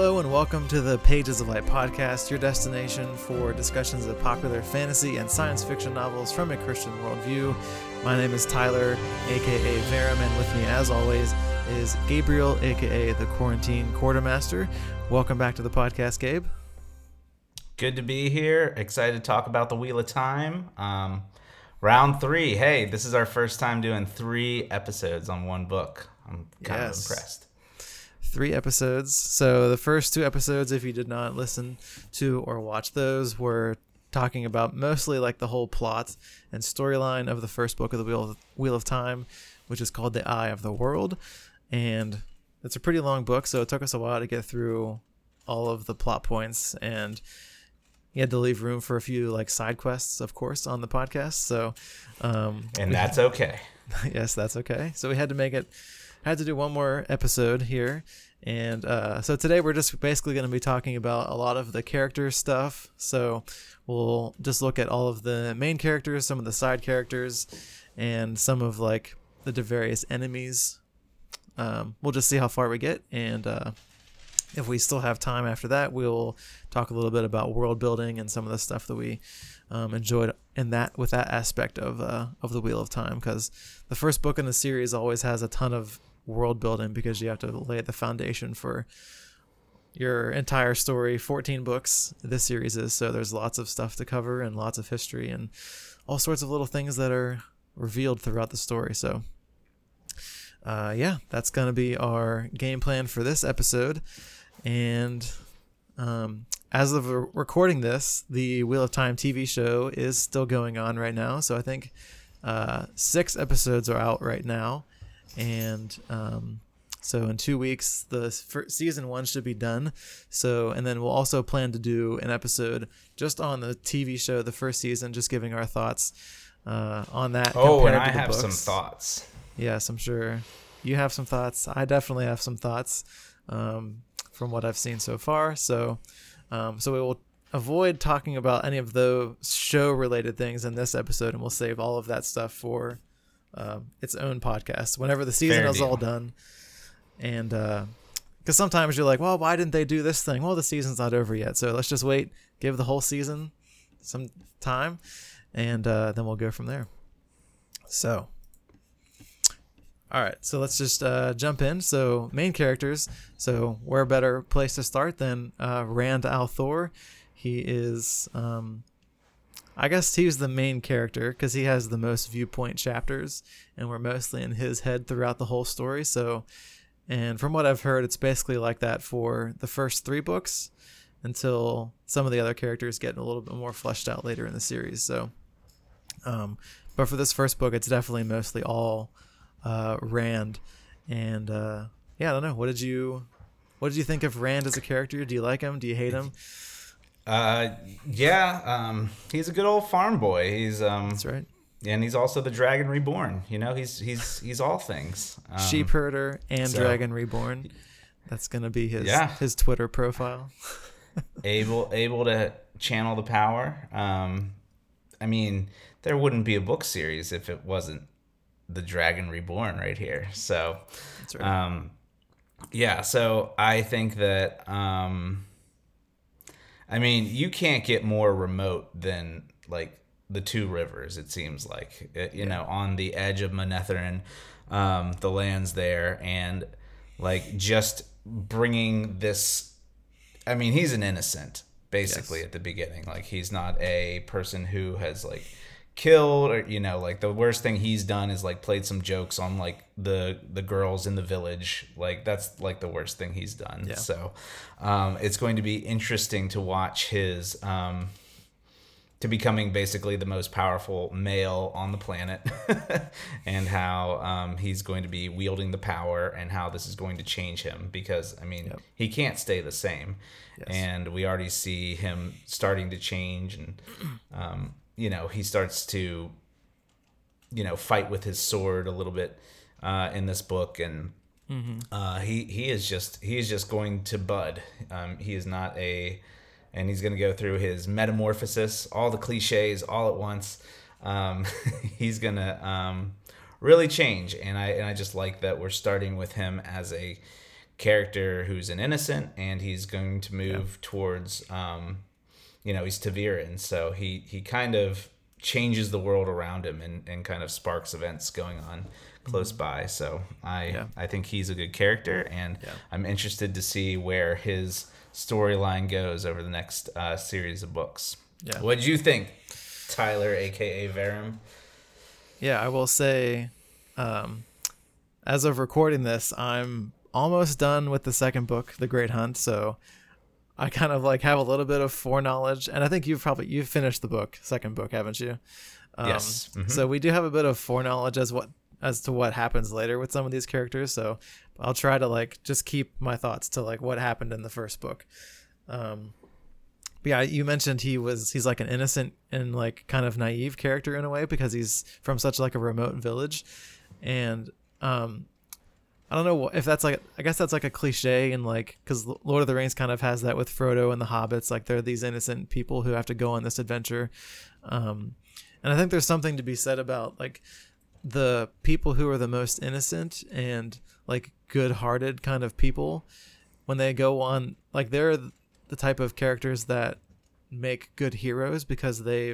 Hello and welcome to the Pages of Light podcast, your destination for discussions of popular fantasy and science fiction novels from a Christian worldview. My name is Tyler, aka Verum, and with me as always is Gabriel, aka the Quarantine Quartermaster. Welcome back to the podcast, Gabe. Good to be here. Excited to talk about the Wheel of Time. Round three. Hey, this is our first time doing three episodes on one book. I'm kind of impressed. Three episodes. So the first two episodes, if you did not listen to or watch those, were talking about mostly like the whole plot and storyline of the first book of the Wheel of Time, which is called The Eye of the World. And it's a pretty long book, so it took us a while to get through all of the plot points, and you had to leave room for a few like side quests, of course, on the podcast. So and that's okay. Yes, that's okay. So we had to make it had to do one more episode here, and so today we're just basically going to be talking about a lot of the character stuff. So we'll just look at all of the main characters, some of the side characters, and some of like the various enemies. We'll just see how far we get, and if we still have time after that, we'll talk a little bit about world building and some of the stuff that we enjoyed in that with that aspect of the Wheel of Time, because the first book in the series always has a ton of world building because you have to lay the foundation for your entire story. 14 books this series is, so there's lots of stuff to cover and lots of history and all sorts of little things that are revealed throughout the story. So yeah, that's gonna be our game plan for this episode. And as of recording this, the Wheel of Time TV show is still going on right now, so I think 6 episodes are out right now, and so in 2 weeks the season 1 should be done. So, and then we'll also plan to do an episode just on the TV show, the first season, just giving our thoughts on that. Oh, and I have some thoughts. Yes, I'm sure you have some thoughts. I definitely have some thoughts from what I've seen so far. So so we will avoid talking about any of those show-related things in this episode, and we'll save all of that stuff for its own podcast whenever the season is all done. And because sometimes you're like, well, why didn't they do this thing? Well, the season's not over yet, so let's just wait, give the whole season some time, and then we'll go from there. So... all right, so let's just jump in. So main characters. So where better place to start than Rand Al'Thor? He is, I guess he's the main character because he has the most viewpoint chapters, and we're mostly in his head throughout the whole story. So, and from what I've heard, it's basically like that for the first 3 books until some of the other characters get a little bit more fleshed out later in the series. So, but for this first book, it's definitely mostly all... Rand. And yeah, I don't know, what did you think of Rand as a character? Do you like him? Do you hate him? He's a good old farm boy. He's that's right, and he's also the Dragon Reborn, you know. He's all things. Sheep herder and so, Dragon Reborn, that's gonna be his Twitter profile. able to channel the power. I mean, there wouldn't be a book series if it wasn't the Dragon Reborn right here. So that's right. So I think that I mean, you can't get more remote than like the Two Rivers, it seems like, you know, on the edge of Manetheren, the lands there, and like just bringing this, I mean, he's an innocent basically. Yes. At the beginning, like he's not a person who has like killed, or you know, like the worst thing he's done is like played some jokes on like the girls in the village. Like that's like the worst thing he's done. Yeah. So it's going to be interesting to watch his to becoming basically the most powerful male on the planet and how he's going to be wielding the power and how this is going to change him, because I mean, he can't stay the same. Yes. And we already see him starting to change, and you know, he starts to, you know, fight with his sword a little bit in this book, and he is just going to bud. He is not a, and he's going to go through his metamorphosis, all the cliches, all at once. He's going to really change, and I just like that we're starting with him as a character who's an innocent, and he's going to move towards, he's Ta'veren. So he kind of changes the world around him and kind of sparks events going on close by. So I think he's a good character, and I'm interested to see where his storyline goes over the next series of books. Yeah. What'd you think, Tyler, aka Verum? Yeah, I will say, as of recording this, I'm almost done with the second book, The Great Hunt, so I kind of have a little bit of foreknowledge, and I think you've finished the second book, haven't you? Yes. Mm-hmm. So we do have a bit of foreknowledge as to what happens later with some of these characters. So I'll try to just keep my thoughts to what happened in the first book. But yeah, you mentioned he's an innocent and kind of naive character in a way, because he's from such a remote village, and I don't know if that's I guess that's a cliche, and because Lord of the Rings kind of has that with Frodo and the Hobbits, they're these innocent people who have to go on this adventure. And I think there's something to be said about the people who are the most innocent and good-hearted kind of people, when they go on, they're the type of characters that make good heroes, because they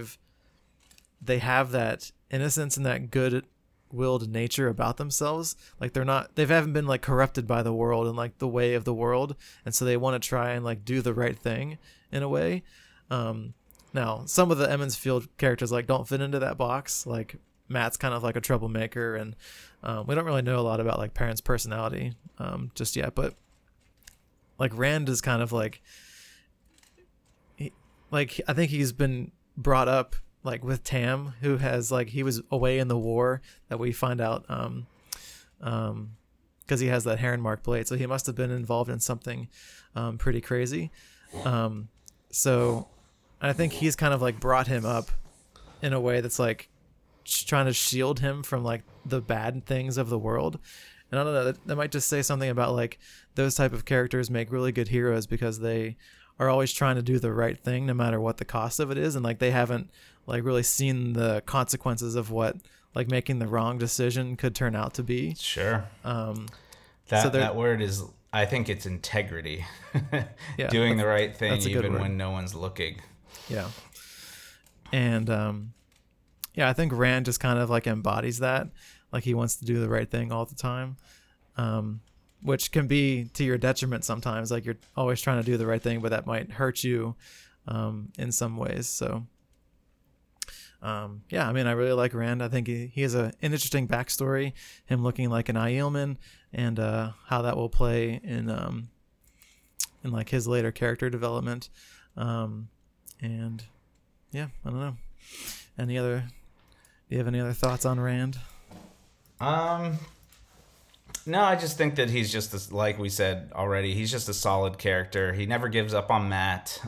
have that innocence and that good-willed nature about themselves. They haven't been corrupted by the world and the way of the world, and so they want to try and do the right thing in a way. Now some of the Emond's Field characters don't fit into that box. Matt's kind of a troublemaker, and we don't really know a lot about Perrin's personality just yet, but Rand is kind of I think he's been brought up with Tam, who has he was away in the war that we find out because he has that heron mark blade, so he must have been involved in something pretty crazy. So I think he's kind of brought him up in a way that's trying to shield him from the bad things of the world. And I don't know, that might just say something about those type of characters make really good heroes, because they are always trying to do the right thing no matter what the cost of it is, and they haven't really seen the consequences of what making the wrong decision could turn out to be. Sure. That word is, I think it's integrity. Yeah, doing the right thing even when no one's looking. Yeah. And yeah, I think Rand just kind of embodies that. He wants to do the right thing all the time, which can be to your detriment sometimes. You're always trying to do the right thing, but that might hurt you in some ways. So, yeah, I mean, I really like Rand. I think he has an interesting backstory, him looking like an Aielman, and how that will play in his later character development. And yeah, I don't know. Do you have any other thoughts on Rand? No, I just think that he's just this, like we said already, he's just a solid character. He never gives up on Matt.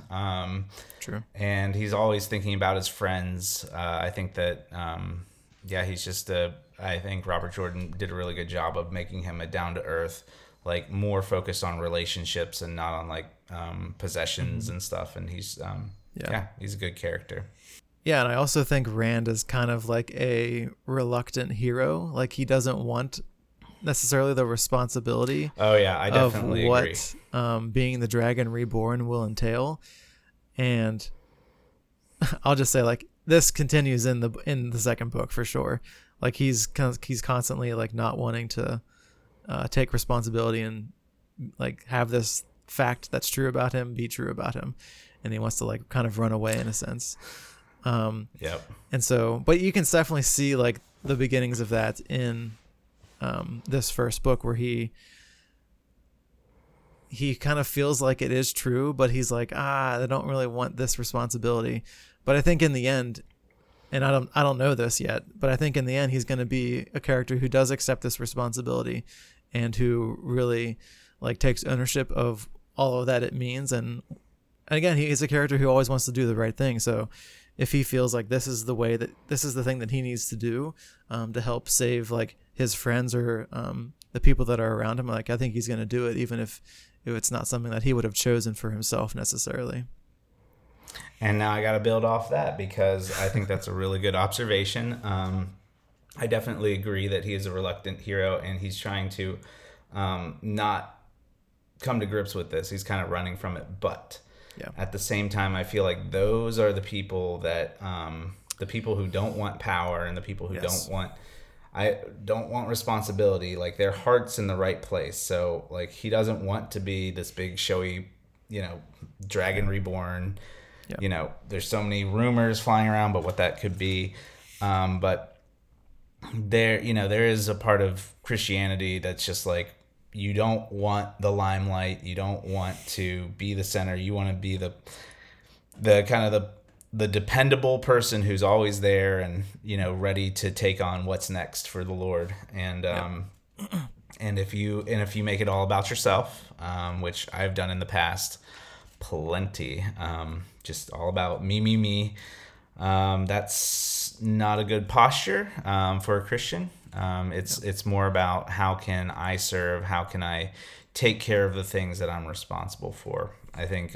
True. And he's always thinking about his friends. I think that, he's just I think Robert Jordan did a really good job of making him a down to earth, more focused on relationships and not on possessions and stuff. And he's, he's a good character. Yeah, and I also think Rand is kind of a reluctant hero. He doesn't want necessarily the responsibility. Oh yeah, I definitely agree. Of what being the Dragon Reborn will entail. And I'll just say this continues in the second book for sure. He's constantly not wanting to take responsibility and have this fact that's true about him be true about him, and he wants to kind of run away in a sense. And so, but you can definitely see the beginnings of that in this first book, where he kind of feels it is true, but he's I don't really want this responsibility. But I think in the end, and I don't know this yet, but I think in the end he's going to be a character who does accept this responsibility, and who really takes ownership of all of that it means. And again, he is a character who always wants to do the right thing, so if he feels this is the thing that he needs to do to help save his friends or the people that are around him, I think he's going to do it, even if it's not something that he would have chosen for himself necessarily. And now I got to build off that, because I think that's a really good observation. I definitely agree that he is a reluctant hero, and he's trying to not come to grips with this. He's kind of running from it. But at the same time, I feel like those are the people that the people who don't want power and the people who don't want responsibility. Like, their heart's in the right place. So, like, he doesn't want to be this big showy, you know, Dragon Reborn. Yep. You know, there's so many rumors flying around about what that could be. But there, you know, there is a part of Christianity that's just like, you don't want the limelight. You don't want to be the center. You want to be the kind of the dependable person who's always there and, you know, ready to take on what's next for the Lord. And, and if you make it all about yourself, which I've done in the past, plenty, just all about me. That's not a good posture for a Christian. It's more about how can I serve, how can I take care of the things that I'm responsible for. I think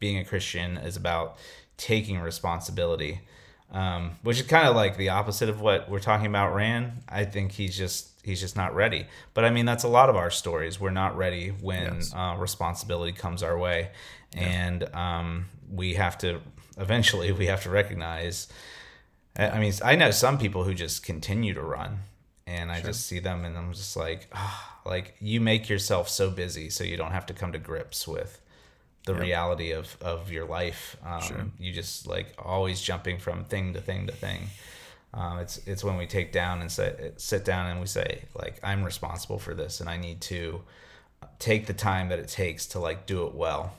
being a Christian is about taking responsibility, which is kind of like the opposite of what we're talking about, Rand. I think he's just not ready. But I mean, that's a lot of our stories. We're not ready when responsibility comes our way, and we have to recognize. I mean, I know some people who just continue to run, and I just see them, and I'm just like, you make yourself so busy so you don't have to come to grips with the reality of your life. You just like always jumping from thing to thing to thing. It's when we take down and sit down and we say, like, I'm responsible for this, and I need to take the time that it takes to like do it well.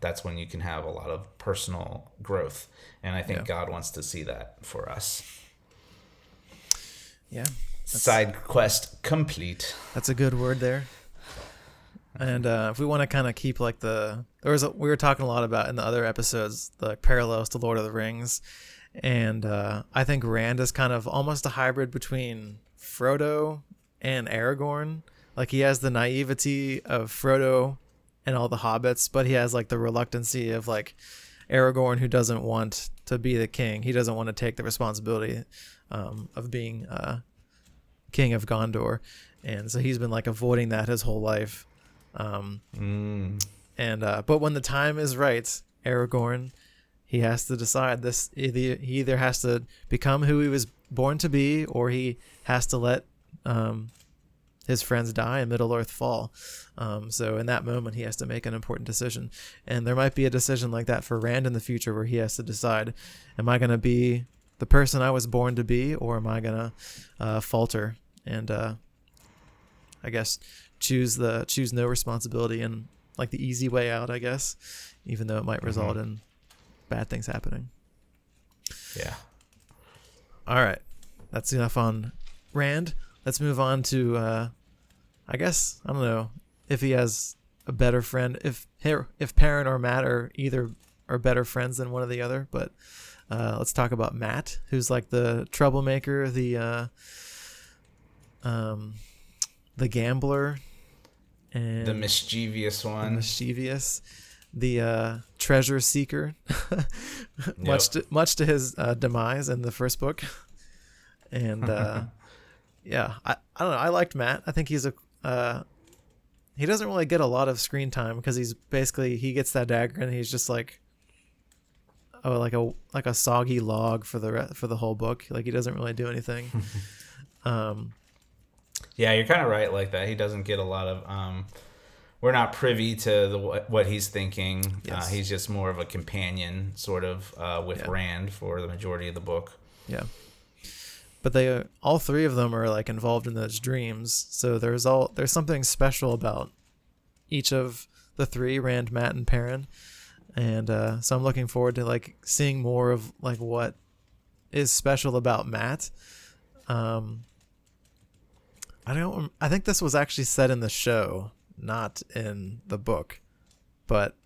That's when you can have a lot of personal growth, and I think God wants to see that for us. Yeah. Side quest complete. That's a good word there. And if we want to kind of keep like we were talking a lot about in the other episodes the parallels to Lord of the Rings, and I think Rand is kind of almost a hybrid between Frodo and Aragorn. Like, he has the naivety of Frodo and all the hobbits, but he has like the reluctancy of like Aragorn, who doesn't want to be the king. He doesn't want to take the responsibility of being king of Gondor, and so he's been like avoiding that his whole life. But when the time is right, Aragorn, he has to decide this. He either has to become who he was born to be, or he has to let his friends die and Middle-earth fall. So in that moment, he has to make an important decision. And there might be a decision like that for Rand in the future, where he has to decide, am I going to be the person I was born to be, or am I going to falter and I guess choose no responsibility and like the easy way out, I guess, even though it might result in bad things happening. Yeah. All right. That's enough on Rand. Let's move on to, I guess, I don't know if he has a better friend, if Perrin or Mat are better friends than one or the other, but let's talk about Mat, who's like the troublemaker, the gambler, and the mischievous one, the treasure seeker, much to his demise in the first book. And yeah, I don't know. I liked Mat. I think he's he doesn't really get a lot of screen time, because he's basically, he gets that dagger and he's just like, oh, like a soggy log for the whole book. Like, he doesn't really do anything. Yeah, you're kind of right like that. He doesn't get a lot of, we're not privy to what he's thinking. Yes. He's just more of a companion sort of with Rand for the majority of the book. Yeah. But they, all three of them are like involved in those dreams. So there's something special about each of the three, Rand, Mat, and Perrin. And so I'm looking forward to like seeing more of like what is special about Mat. I think this was actually said in the show, not in the book, but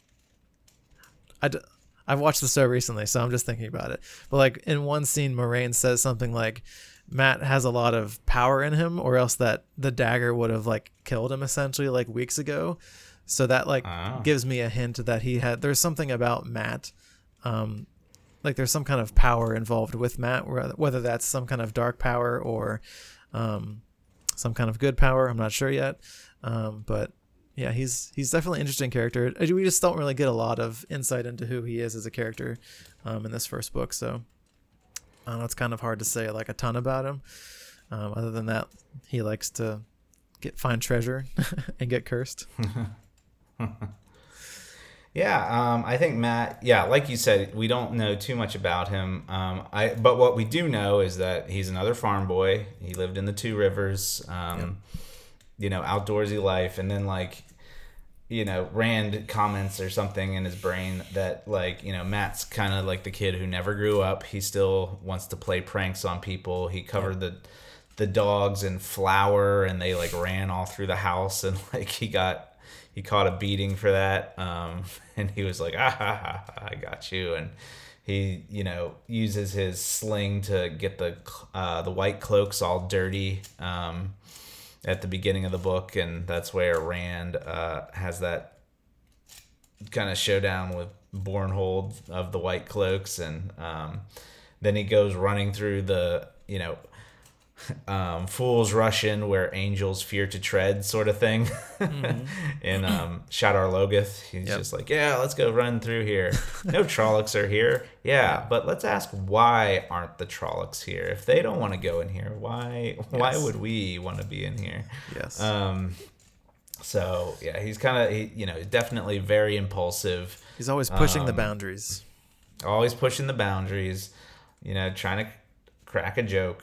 I've watched the show recently, so I'm just thinking about it. But like in one scene, Moraine says something like, Mat has a lot of power in him, or else that the dagger would have like killed him essentially like weeks ago. So that like gives me a hint that there's something about Mat, like there's some kind of power involved with Mat, whether that's some kind of dark power or, some kind of good power. I'm not sure yet. But Yeah, he's definitely an interesting character. We just don't really get a lot of insight into who he is as a character in this first book, so I don't know, it's kind of hard to say like a ton about him. Other than that, he likes to find treasure and get cursed. Yeah, I think Matt, yeah, like you said, we don't know too much about him. But what we do know is that he's another farm boy. He lived in the Two Rivers, you know, outdoorsy life. And then, like, you know, Rand comments or something in his brain that, like, you know, Matt's kind of like the kid who never grew up. He still wants to play pranks on people. He covered the dogs in flour, and they, like, ran all through the house, and, like, he caught a beating for that, and he was like, I got you. And he, you know, uses his sling to get the white cloaks all dirty at the beginning of the book, and that's where Rand has that kind of showdown with Bornhald of the white cloaks, and then he goes running through the, you know, fools rush in where angels fear to tread sort of thing. In Shadar Logoth, he's just like, yeah, let's go run through here. No Trollocs are here. Yeah, but let's ask, why aren't the Trollocs here? If they don't want to go in here, why would we want to be in here? Yes. So yeah, he's kind of, you know, definitely very impulsive. He's always pushing the boundaries. Always pushing the boundaries. You know, trying to crack a joke.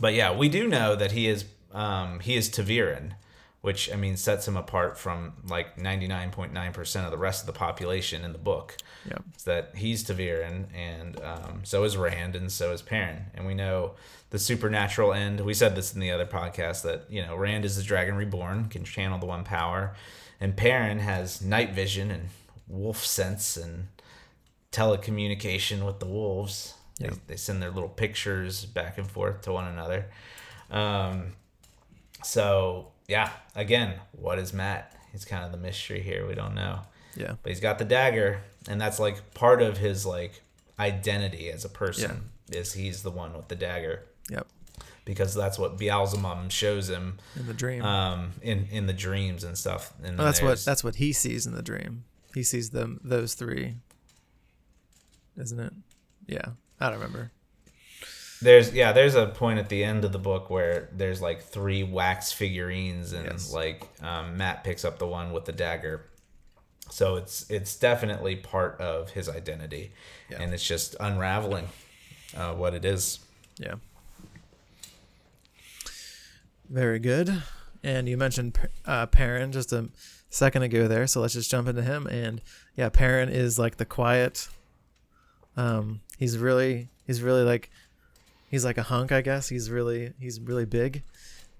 But yeah, we do know that he is Ta'veren, which, I mean, sets him apart from like 99.9% of the rest of the population in the book. Yeah, it's that he's Ta'veren, and so is Rand, and so is Perrin. And we know the supernatural end. We said this in the other podcast that, you know, Rand is the Dragon Reborn, can channel the One Power, and Perrin has night vision and wolf sense and telecommunication with the wolves. Yep. They send their little pictures back and forth to one another. So, yeah, again, what is Matt? He's kind of the mystery here. We don't know. Yeah. But he's got the dagger, and that's, like, part of his, like, identity as a person is he's the one with the dagger. Yep. Because that's what Ba'alzamon shows him. In the dream. In the dreams and stuff. And that's what he sees in the dream. He sees them, those three. Isn't it? Yeah. I don't remember. There's a point at the end of the book where there's like three wax figurines, and like Matt picks up the one with the dagger. So it's definitely part of his identity, and it's just unraveling what it is. Yeah. Very good. And you mentioned Perrin just a second ago there, so let's just jump into him. And yeah, Perrin is like the quiet. He's really like, he's like a hunk, I guess. He's really big,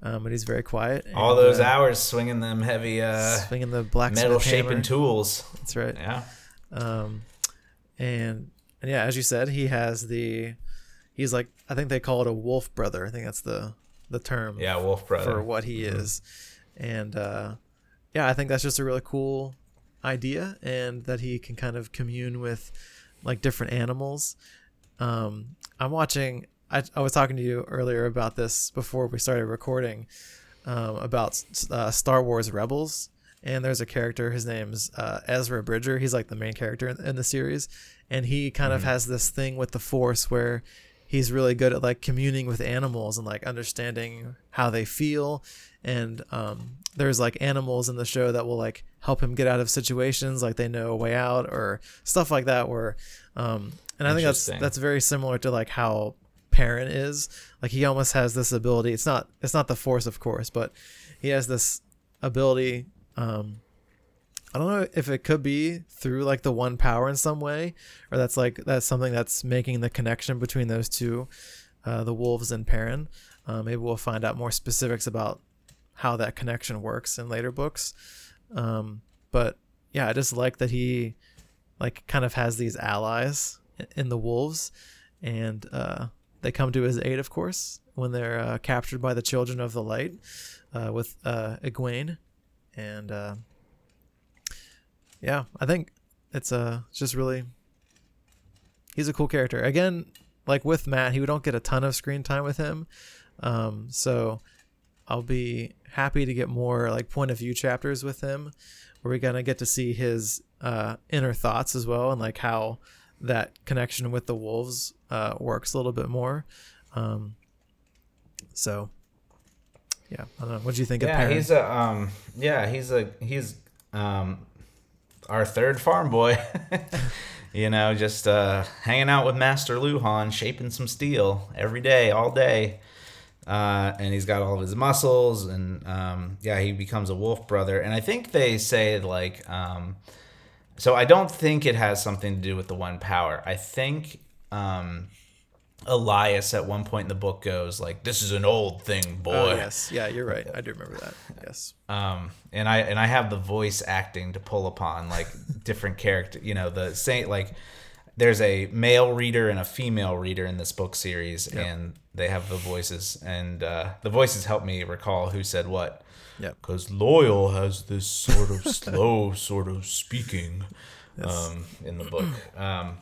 but he's very quiet. And all those hours swinging them heavy, swinging the black metal shaping tools. That's right. Yeah. And yeah, as you said, he's like, I think they call it a wolf brother. I think that's the term. Yeah. Wolf brother for what he is. And, yeah, I think that's just a really cool idea, and that he can kind of commune with, like, different animals. I was talking to you earlier about this before we started recording, about Star Wars Rebels, and there's a character, his name's Ezra Bridger. He's like the main character in the series, and he kind of has this thing with the Force where he's really good at, like, communing with animals and, like, understanding how they feel. And there's, like, animals in the show that will, like, help him get out of situations, like they know a way out or stuff like that, where and I think that's very similar to, like, how Perrin is. Like, he almost has this ability. It's not the Force, of course, but he has this ability. I don't know if it could be through, like, the One Power in some way, or that's something that's making the connection between those two, the wolves and Perrin. Maybe we'll find out more specifics about how that connection works in later books. But yeah, I just like that he, like, kind of has these allies in the wolves, and they come to his aid, of course, when they're captured by the Children of the Light with Egwene. And yeah, I think it's just really, he's a cool character. Again, like with Matt, we don't get a ton of screen time with him. So I'll be happy to get more like point of view chapters with him where we're going to get to see his inner thoughts as well, and like how that connection with the wolves works a little bit more. So yeah, I don't know. What do you think of Perrin? He's our third farm boy, you know, just hanging out with Master Luhan, shaping some steel every day, all day. And he's got all of his muscles, and he becomes a wolf brother. And I think they say like, so I don't think it has something to do with the One Power. I think Elias at one point in the book goes like, "This is an old thing, boy." Oh, yes, yeah, you're right. I do remember that. Yes. And I have the voice acting to pull upon like different character. You know, the same like. There's a male reader and a female reader in this book series, yep. And they have the voices, and the voices help me recall who said what. Yeah, because Loial has this sort of slow sort of speaking in the book. But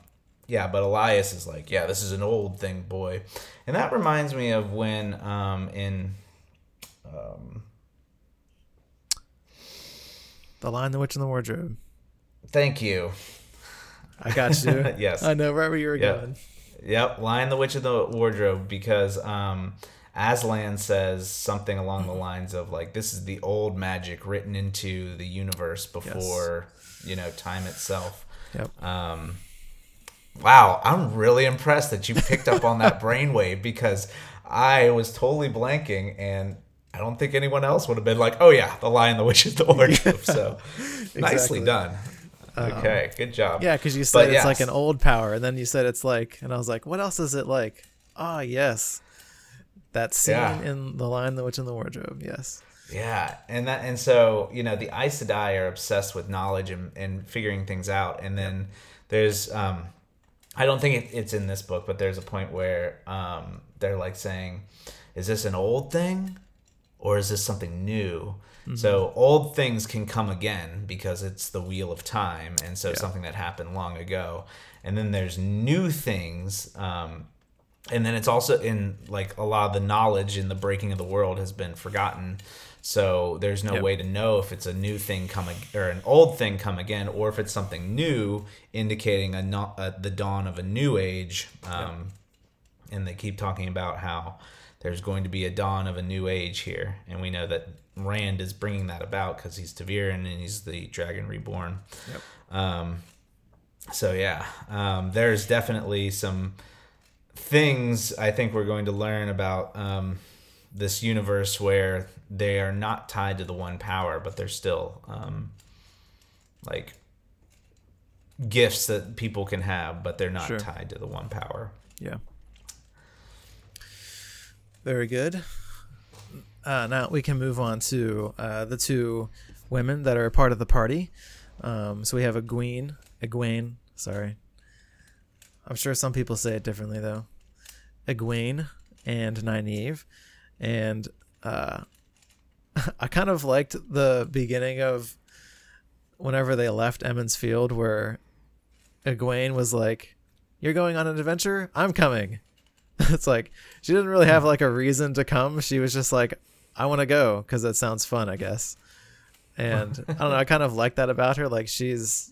Elias is like, yeah, this is an old thing, boy. And that reminds me of when in The Lion, the Witch, and the Wardrobe. Thank you. I got you. Yes. I know right where you were going. Yep. Lion, the Witch, and the Wardrobe, because Aslan says something along the lines of like, this is the old magic written into the universe before, you know, time itself. Yep. Wow. I'm really impressed that you picked up on that brainwave, because I was totally blanking, and I don't think anyone else would have been like, oh yeah, the Lion, the Witch, and the Wardrobe. So exactly. Nicely done. Okay, good job. Yeah, because you said it's like an old power, and then you said it's like, and I was like, what else is it like? Ah, yes, that scene in The Lion, the Witch, and the Wardrobe. Yes. Yeah, and so you know, the Aes Sedai are obsessed with knowledge and figuring things out, and then there's I don't think it's in this book, but there's a point where they're like saying, is this an old thing, or is this something new? Mm-hmm. So old things can come again because it's the Wheel of Time, and so something that happened long ago. And then there's new things, and then it's also in like a lot of the knowledge in the breaking of the world has been forgotten. So there's no way to know if it's a new thing coming or an old thing come again, or if it's something new, indicating the dawn of a new age. And they keep talking about how there's going to be a dawn of a new age here, and we know that Rand is bringing that about because he's Ta'veren and he's the Dragon Reborn. Yep. There's definitely some things I think we're going to learn about this universe where they are not tied to the One Power, but they're still like gifts that people can have, but they're not tied to the One Power. Yeah. Very good. Now we can move on to the two women that are a part of the party. So we have Egwene. Sorry. I'm sure some people say it differently, though. Egwene and Nynaeve. And I kind of liked the beginning of whenever they left Emond's Field, where Egwene was like, you're going on an adventure? I'm coming. It's like she didn't really have like a reason to come. She was just like, I want to go because that sounds fun, I guess. And I don't know, I kind of like that about her. Like, she's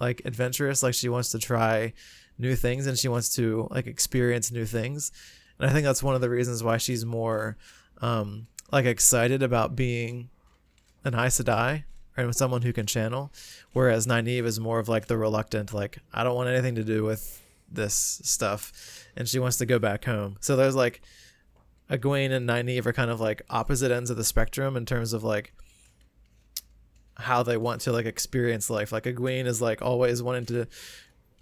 like adventurous, like she wants to try new things, and she wants to like experience new things. And I think that's one of the reasons why she's more like excited about being an Aes Sedai and with someone who can channel, whereas Nynaeve is more of like the reluctant, like, I don't want anything to do with this stuff, and she wants to go back home. So there's like Egwene and Nynaeve are kind of like opposite ends of the spectrum in terms of like how they want to like experience life. Like Egwene is like always wanting to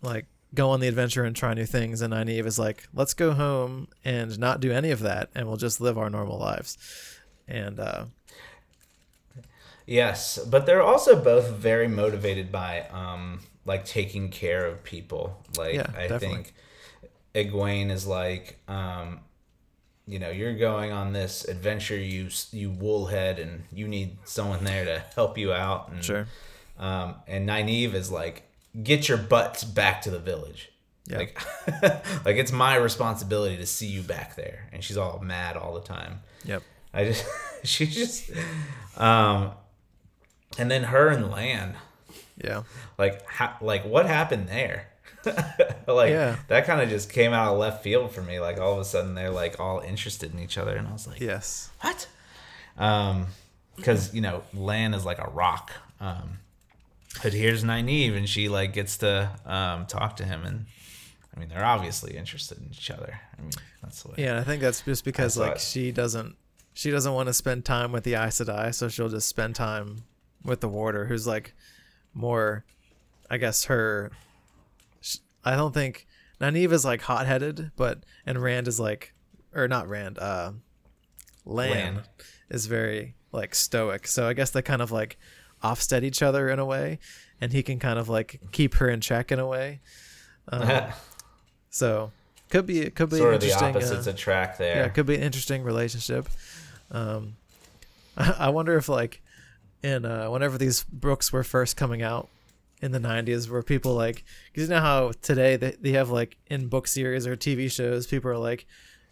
like go on the adventure and try new things, and Nynaeve is like, let's go home and not do any of that, and we'll just live our normal lives. And yes, but they're also both very motivated by like taking care of people. Like, I definitely think Egwene is like, you know, you're going on this adventure, you woolhead, and you need someone there to help you out. And, and Nynaeve is like, get your butts back to the village. Yep. Like it's my responsibility to see you back there. And she's all mad all the time. Yep. I just she just and then her and Lan. Yeah. Like what happened there? Like yeah. That kind of just came out of left field for me. Like all of a sudden they're like all interested in each other, and I was like, yes. What? Because, you know, Lan is like a rock. But here's Nynaeve, and she like gets to talk to him, and I mean they're obviously interested in each other. I mean that's the way. Yeah, I think that's just because like she doesn't want to spend time with the Aes Sedai, so she'll just spend time with the warder, who's like more, I guess her. I don't think Nynaeve is like hot-headed, and Rand is like, or not Rand. Lan is very like stoic, so I guess they kind of like offset each other in a way, and he can kind of like keep her in check in a way. So could be sort of the opposites attract there. Yeah, it could be an interesting relationship. I wonder if like in whenever these books were first coming out in the 90s, where people like, because you know how today they have like in book series or TV shows, people are like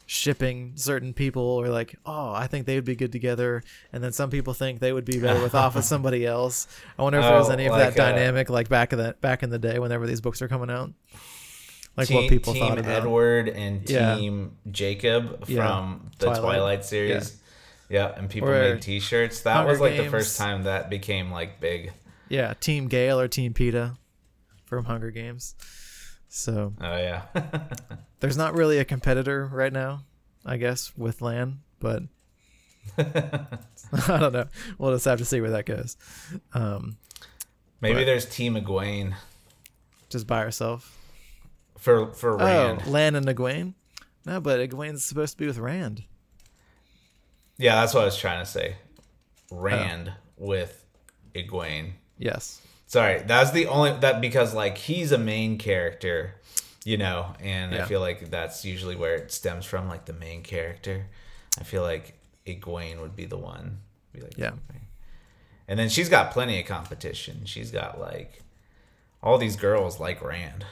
shipping certain people, or like, oh, I think they would be good together, and then some people think they would be better with somebody else. I wonder if there was any of that dynamic like back in the day whenever these books are coming out, like what people thought about. Team Edward and Team Jacob from the Twilight series. Yeah, and people made T-shirts. That Hunger was like Games. The first time that became like big. Yeah, Team Gale or Team PETA from Hunger Games. So there's not really a competitor right now, I guess, with Lan, but I don't know, we'll just have to see where that goes. Maybe there's Team Egwene just by herself for Rand. Oh, Lan and Egwene? No, but Egwene's supposed to be with Rand. Yeah, that's what I was trying to say. Rand with Egwene. Yes. Sorry, that's the only because like he's a main character, you know, and I feel like that's usually where it stems from, like the main character. I feel like Egwene would be the one. Be like, yeah. And then she's got plenty of competition. She's got like all these girls like Rand,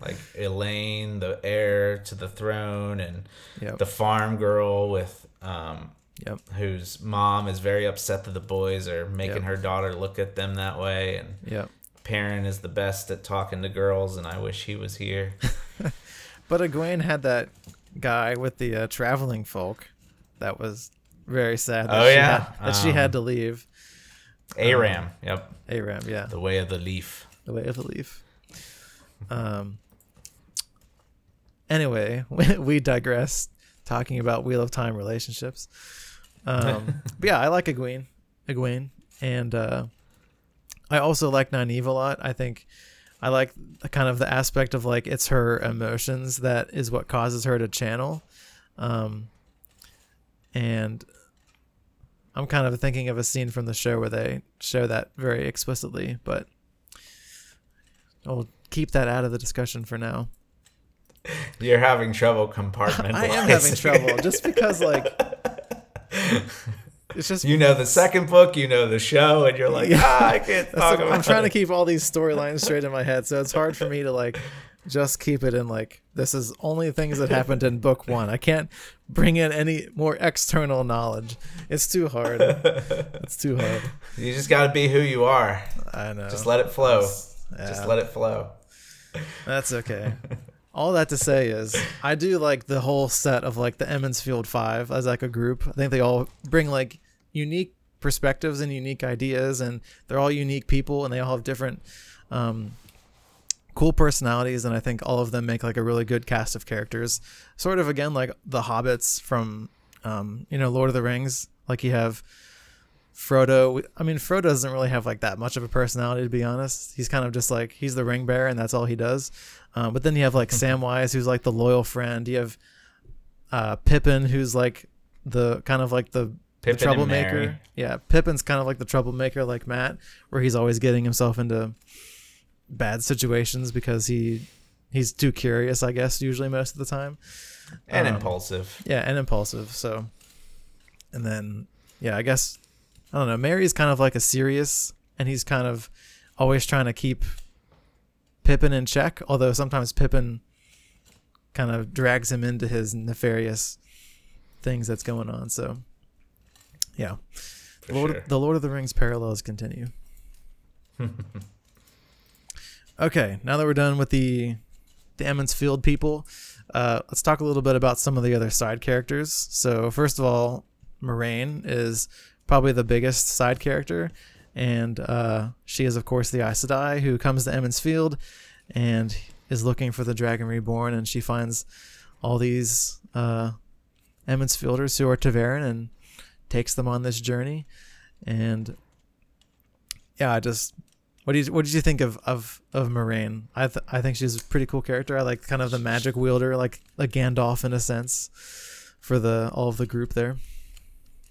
like Elaine, the heir to the throne, and the farm girl with whose mom is very upset that the boys are making her daughter look at them that way, and Perrin is the best at talking to girls, and I wish he was here. But Egwene had that guy with the traveling folk that was very sad that she had to leave. Aram. Aram, the way of the leaf. Anyway, we digress, talking about Wheel of Time relationships. But yeah, I like Egwene, and I also like Nynaeve a lot. I think I like kind of the aspect of like it's her emotions that is what causes her to channel. And I'm kind of thinking of a scene from the show where they show that very explicitly, but I'll keep that out of the discussion for now. You're having trouble compartmentalizing. I am having trouble, just because like it's just, you know, the second book, you know, the show, and you're like, I can't talk about it. I'm trying to keep all these storylines straight in my head, so it's hard for me to like just keep it in like, this is only things that happened in book one. I can't bring in any more external knowledge. It's too hard. You just got to be who you are. I know. Just let it flow. Just let it flow. That's okay. All that to say is I do like the whole set of like the Emond's Field 5 as like a group. I think they all bring like unique perspectives and unique ideas, and they're all unique people, and they all have different cool personalities, and I think all of them make like a really good cast of characters. Sort of again like the hobbits from you know, Lord of the Rings. Like you have Frodo. I mean, Frodo doesn't really have like that much of a personality, to be honest. He's kind of just like, he's the ring bearer, and that's all he does. But then you have like Samwise, who's like the loyal friend. You have Pippin, who's like the kind of like the troublemaker. Yeah, Pippin's kind of like the troublemaker, like Matt, where he's always getting himself into bad situations because he's too curious, I guess, usually most of the time, and impulsive. Yeah, and impulsive. So, and then I guess, I don't know, Mary's kind of like a serious, and he's kind of always trying to keep Pippin in check, although sometimes Pippin kind of drags him into his nefarious things that's going on. So, yeah. The Lord of the Rings parallels continue. Okay, now that we're done with the Emond's Field people, let's talk a little bit about some of the other side characters. So, first of all, Moraine is probably the biggest side character, and she is, of course, the Aes Sedai who comes to Emond's Field and is looking for the Dragon Reborn, and she finds all these Emond's Fielders who are Ta'veren and takes them on this journey. And yeah, what did you think of Moraine? I think she's a pretty cool character. I like kind of the magic wielder, like a Gandalf in a sense, for all of the group there.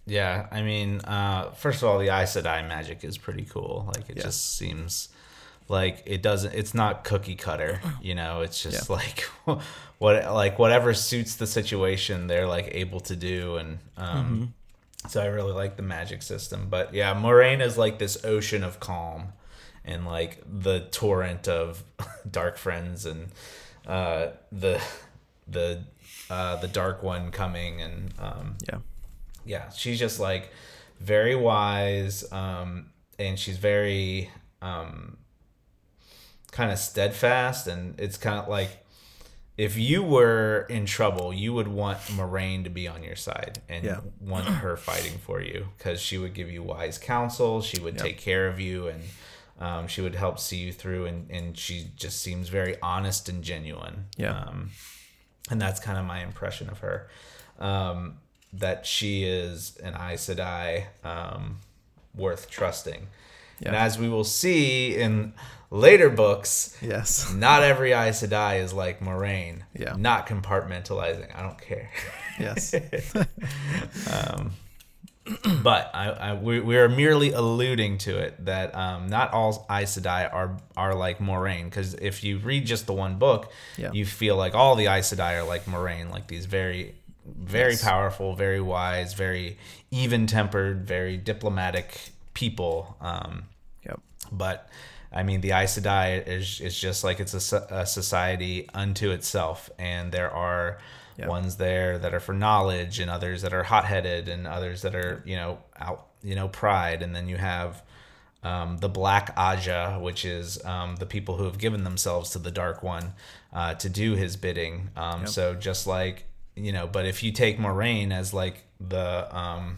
Yeah, I mean, first of all, the Aes Sedai magic is pretty cool. Like, it just seems like it's not cookie cutter, you know. It's just like whatever suits the situation, they're like able to do, and so I really like the magic system. But yeah, Moraine is like this ocean of calm. And like the torrent of dark friends and the Dark One coming, and she's just like very wise, and she's very kind of steadfast, and it's kind of like if you were in trouble, you would want Moraine to be on your side and want her fighting for you, because she would give you wise counsel, she would take care of you, and she would help see you through, and she just seems very honest and genuine. Yeah. And that's kind of my impression of her, that she is an Aes Sedai worth trusting. Yeah. And as we will see in later books, not every Aes Sedai is like Moraine. Yeah. Not compartmentalizing. I don't care. Yes. But we are merely alluding to it that not all Aes Sedai are like Moraine, because if you read just the one book, you feel like all the Aes Sedai are like Moraine, like these very, very powerful, very wise, very even-tempered, very diplomatic people. But I mean, the Aes Sedai is just like it's a society unto itself, and there are ones there that are for knowledge, and others that are hot-headed, and others that are pride, and then you have the Black Aja, which is the people who have given themselves to the Dark One to do his bidding. So just like but if you take Moraine as like the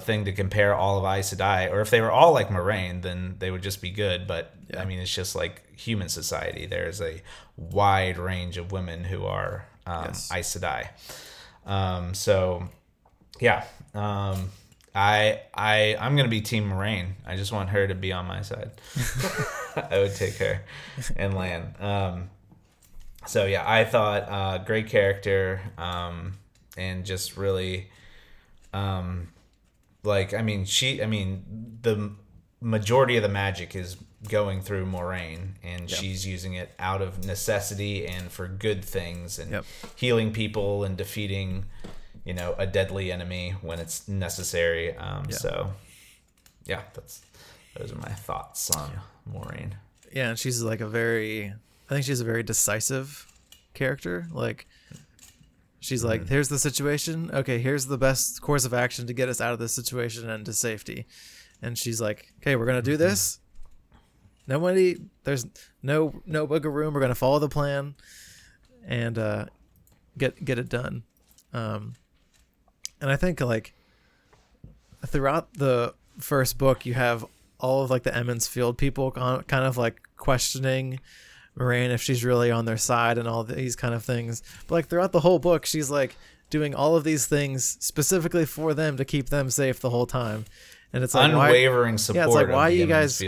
thing to compare all of Aes Sedai, or if they were all like Moraine, then they would just be good. But I mean, it's just like human society. There's a wide range of women who are Aes Sedai. I'm gonna be Team Moraine. I just want her to be on my side. I would take her and Lan. I thought great character, and just really the majority of the magic is going through Moraine, and she's using it out of necessity and for good things, and healing people and defeating, a deadly enemy when it's necessary. Those are my thoughts on Moraine. Yeah. And she's like I think she's a very decisive character. Like, she's like, here's the situation. Okay. Here's the best course of action to get us out of this situation and to safety. And she's like, okay, we're going to do this. There's no wiggle room. We're going to follow the plan and get it done. And I think like throughout the first book, you have all of like the Emond's Field people kind of like questioning Moraine if she's really on their side and all these kind of things. But like throughout the whole book, she's like doing all of these things specifically for them to keep them safe the whole time. And it's like unwavering support. Yeah, it's like why are you guys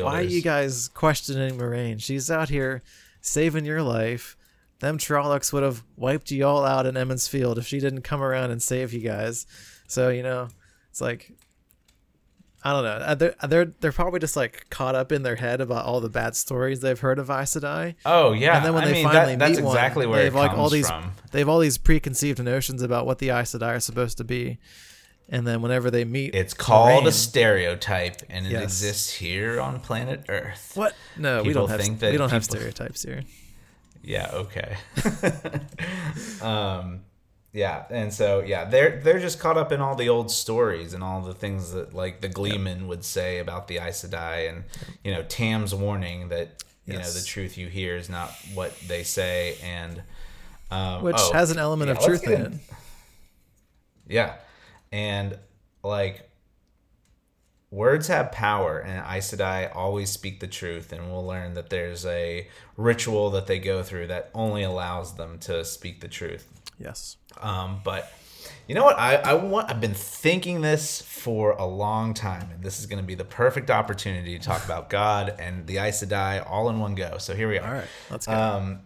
questioning Moraine? She's out here saving your life. Them Trollocs would have wiped you all out in Emond's Field if she didn't come around and save you guys. So it's like I don't know. They're probably just like caught up in their head about all the bad stories they've heard of Aes Sedai. Oh yeah, and then when finally meet one, exactly where they've like all these they've all these preconceived notions about what the Aes Sedai are supposed to be. And then whenever they meet, it's called Moraine, a stereotype, and it exists here on planet Earth. What? No, we don't have stereotypes here. Yeah. Okay. Yeah, and so yeah, they're just caught up in all the old stories and all the things that like the Gleeman would say about the Aes Sedai, and you know Tam's warning that you know the truth you hear is not what they say, and which has an element of truth in it. Yeah, and like words have power, and Aes Sedai always speak the truth, and we'll learn that there's a ritual that they go through that only allows them to speak the truth. Yes. But you know what? I've been thinking this for a long time, and this is going to be the perfect opportunity to talk about God and the Aes Sedai all in one go. So here we are. All right, let's go.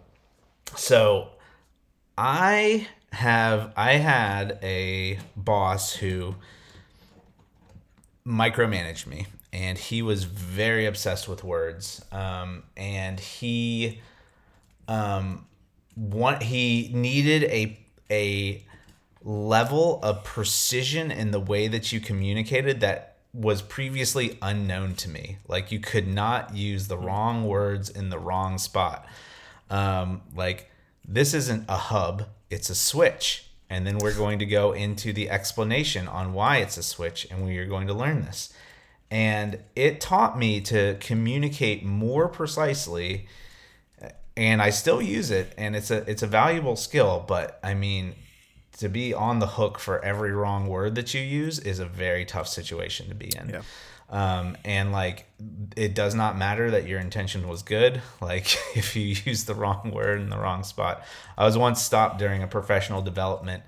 So I had a boss who micromanaged me, and he was very obsessed with words. And he he needed a level of precision in the way that you communicated that was previously unknown to me. Like you could not use the wrong words in the wrong spot. Like this isn't a hub, it's a switch. And then we're going to go into the explanation on why it's a switch, and we are going to learn this. And it taught me to communicate more precisely, and I still use it, and it's a valuable skill, but I mean, to be on the hook for every wrong word that you use is a very tough situation to be in. Yeah. And like, it does not matter that your intention was good. Like if you use the wrong word in the wrong spot. I was once stopped during a professional development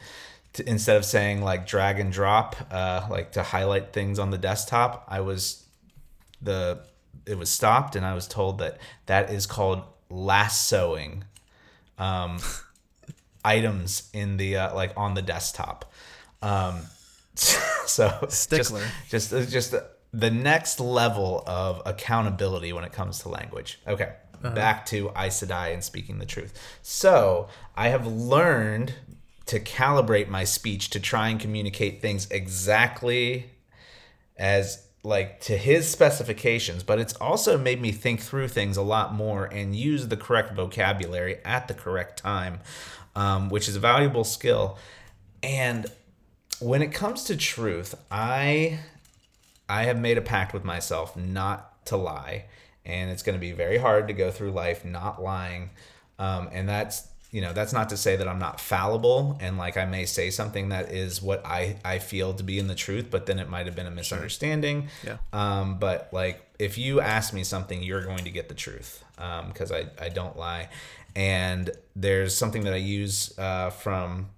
to, instead of saying like drag and drop, like to highlight things on the desktop, it was stopped, and I was told that is called lassoing items in the like on the desktop. So stickler, just the next level of accountability when it comes to language. Okay, back to Aes Sedai and speaking the truth. So I have learned to calibrate my speech to try and communicate things exactly as like to his specifications, but it's also made me think through things a lot more and use the correct vocabulary at the correct time, which is a valuable skill. And when it comes to truth, I have made a pact with myself not to lie, and it's going to be very hard to go through life not lying. And that's not to say that I'm not fallible, and like I may say something that is what I feel to be in the truth, but then it might have been a misunderstanding. Sure. Yeah. But like if you ask me something, you're going to get the truth because I don't lie. And there's something that I use from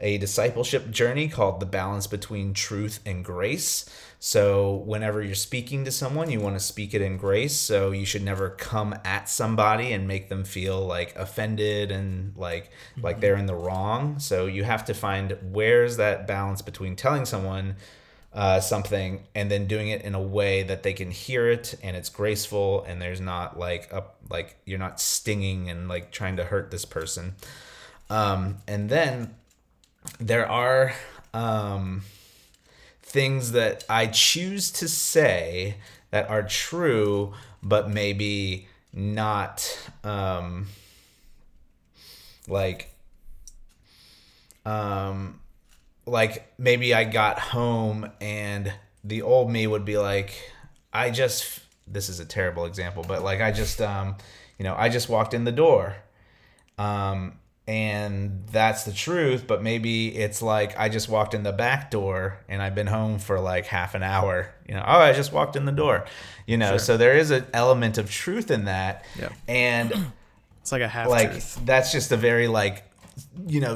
a discipleship journey called the balance between truth and grace. So whenever you're speaking to someone, you want to speak it in grace. So you should never come at somebody and make them feel like offended and like they're in the wrong. So you have to find where's that balance between telling someone something and then doing it in a way that they can hear it and it's graceful and there's not like you're not stinging and like trying to hurt this person. And then there are things that I choose to say that are true but maybe not like maybe I got home and the old me would be like, this is a terrible example, but like, I just walked in the door. And that's the truth, but maybe it's like, I just walked in the back door and I've been home for like half an hour, I just walked in the door, sure. So there is an element of truth in that. Yeah. And it's like a half truth. That's just a very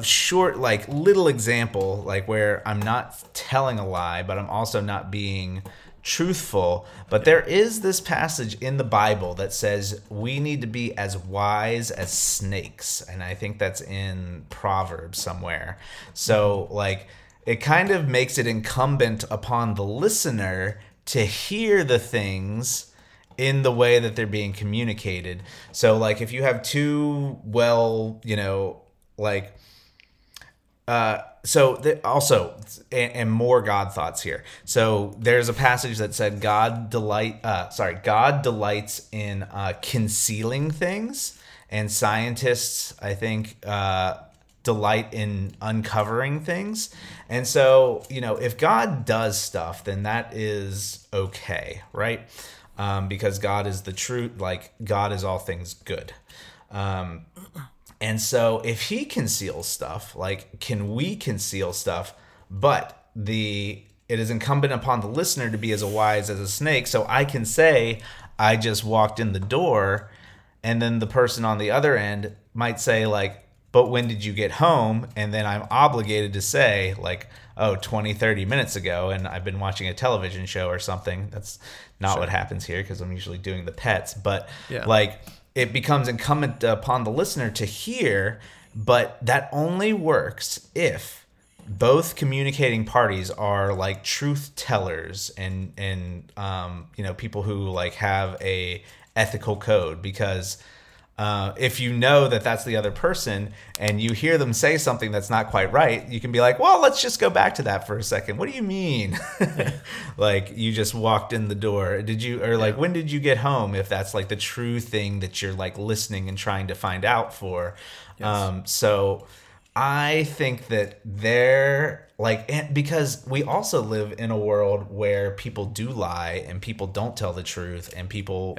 short, little example, where I'm not telling a lie, but I'm also not being truthful. But there is this passage in the Bible that says we need to be as wise as snakes. And I think that's in Proverbs somewhere. So, it kind of makes it incumbent upon the listener to hear the things in the way that they're being communicated. So, if you have two and more God thoughts here. So there's a passage that said God delights in concealing things, and scientists, I think, delight in uncovering things. And so, you know, if God does stuff, then that is okay, right? Because God is the truth, like God is all things good. And so if he conceals stuff, like, can we conceal stuff? But it is incumbent upon the listener to be as wise as a snake. So I can say, I just walked in the door, and then the person on the other end might say, like, but when did you get home? And then I'm obligated to say, like, oh, 20, 30 minutes ago, and I've been watching a television show or something. That's not what happens here, because I'm usually doing the pets. But, like, it becomes incumbent upon the listener to hear, but that only works if both communicating parties are, like, truth tellers and you know, people who, like, have a ethical code, because if you know that that's the other person and you hear them say something that's not quite right, you can be like, well, let's just go back to that for a second. What do you mean? Like, you just walked in the door. Did you, or like, when did you get home? If that's like the true thing that you're like listening and trying to find out for. Yes. So I think that because we also live in a world where people do lie and people don't tell the truth and people,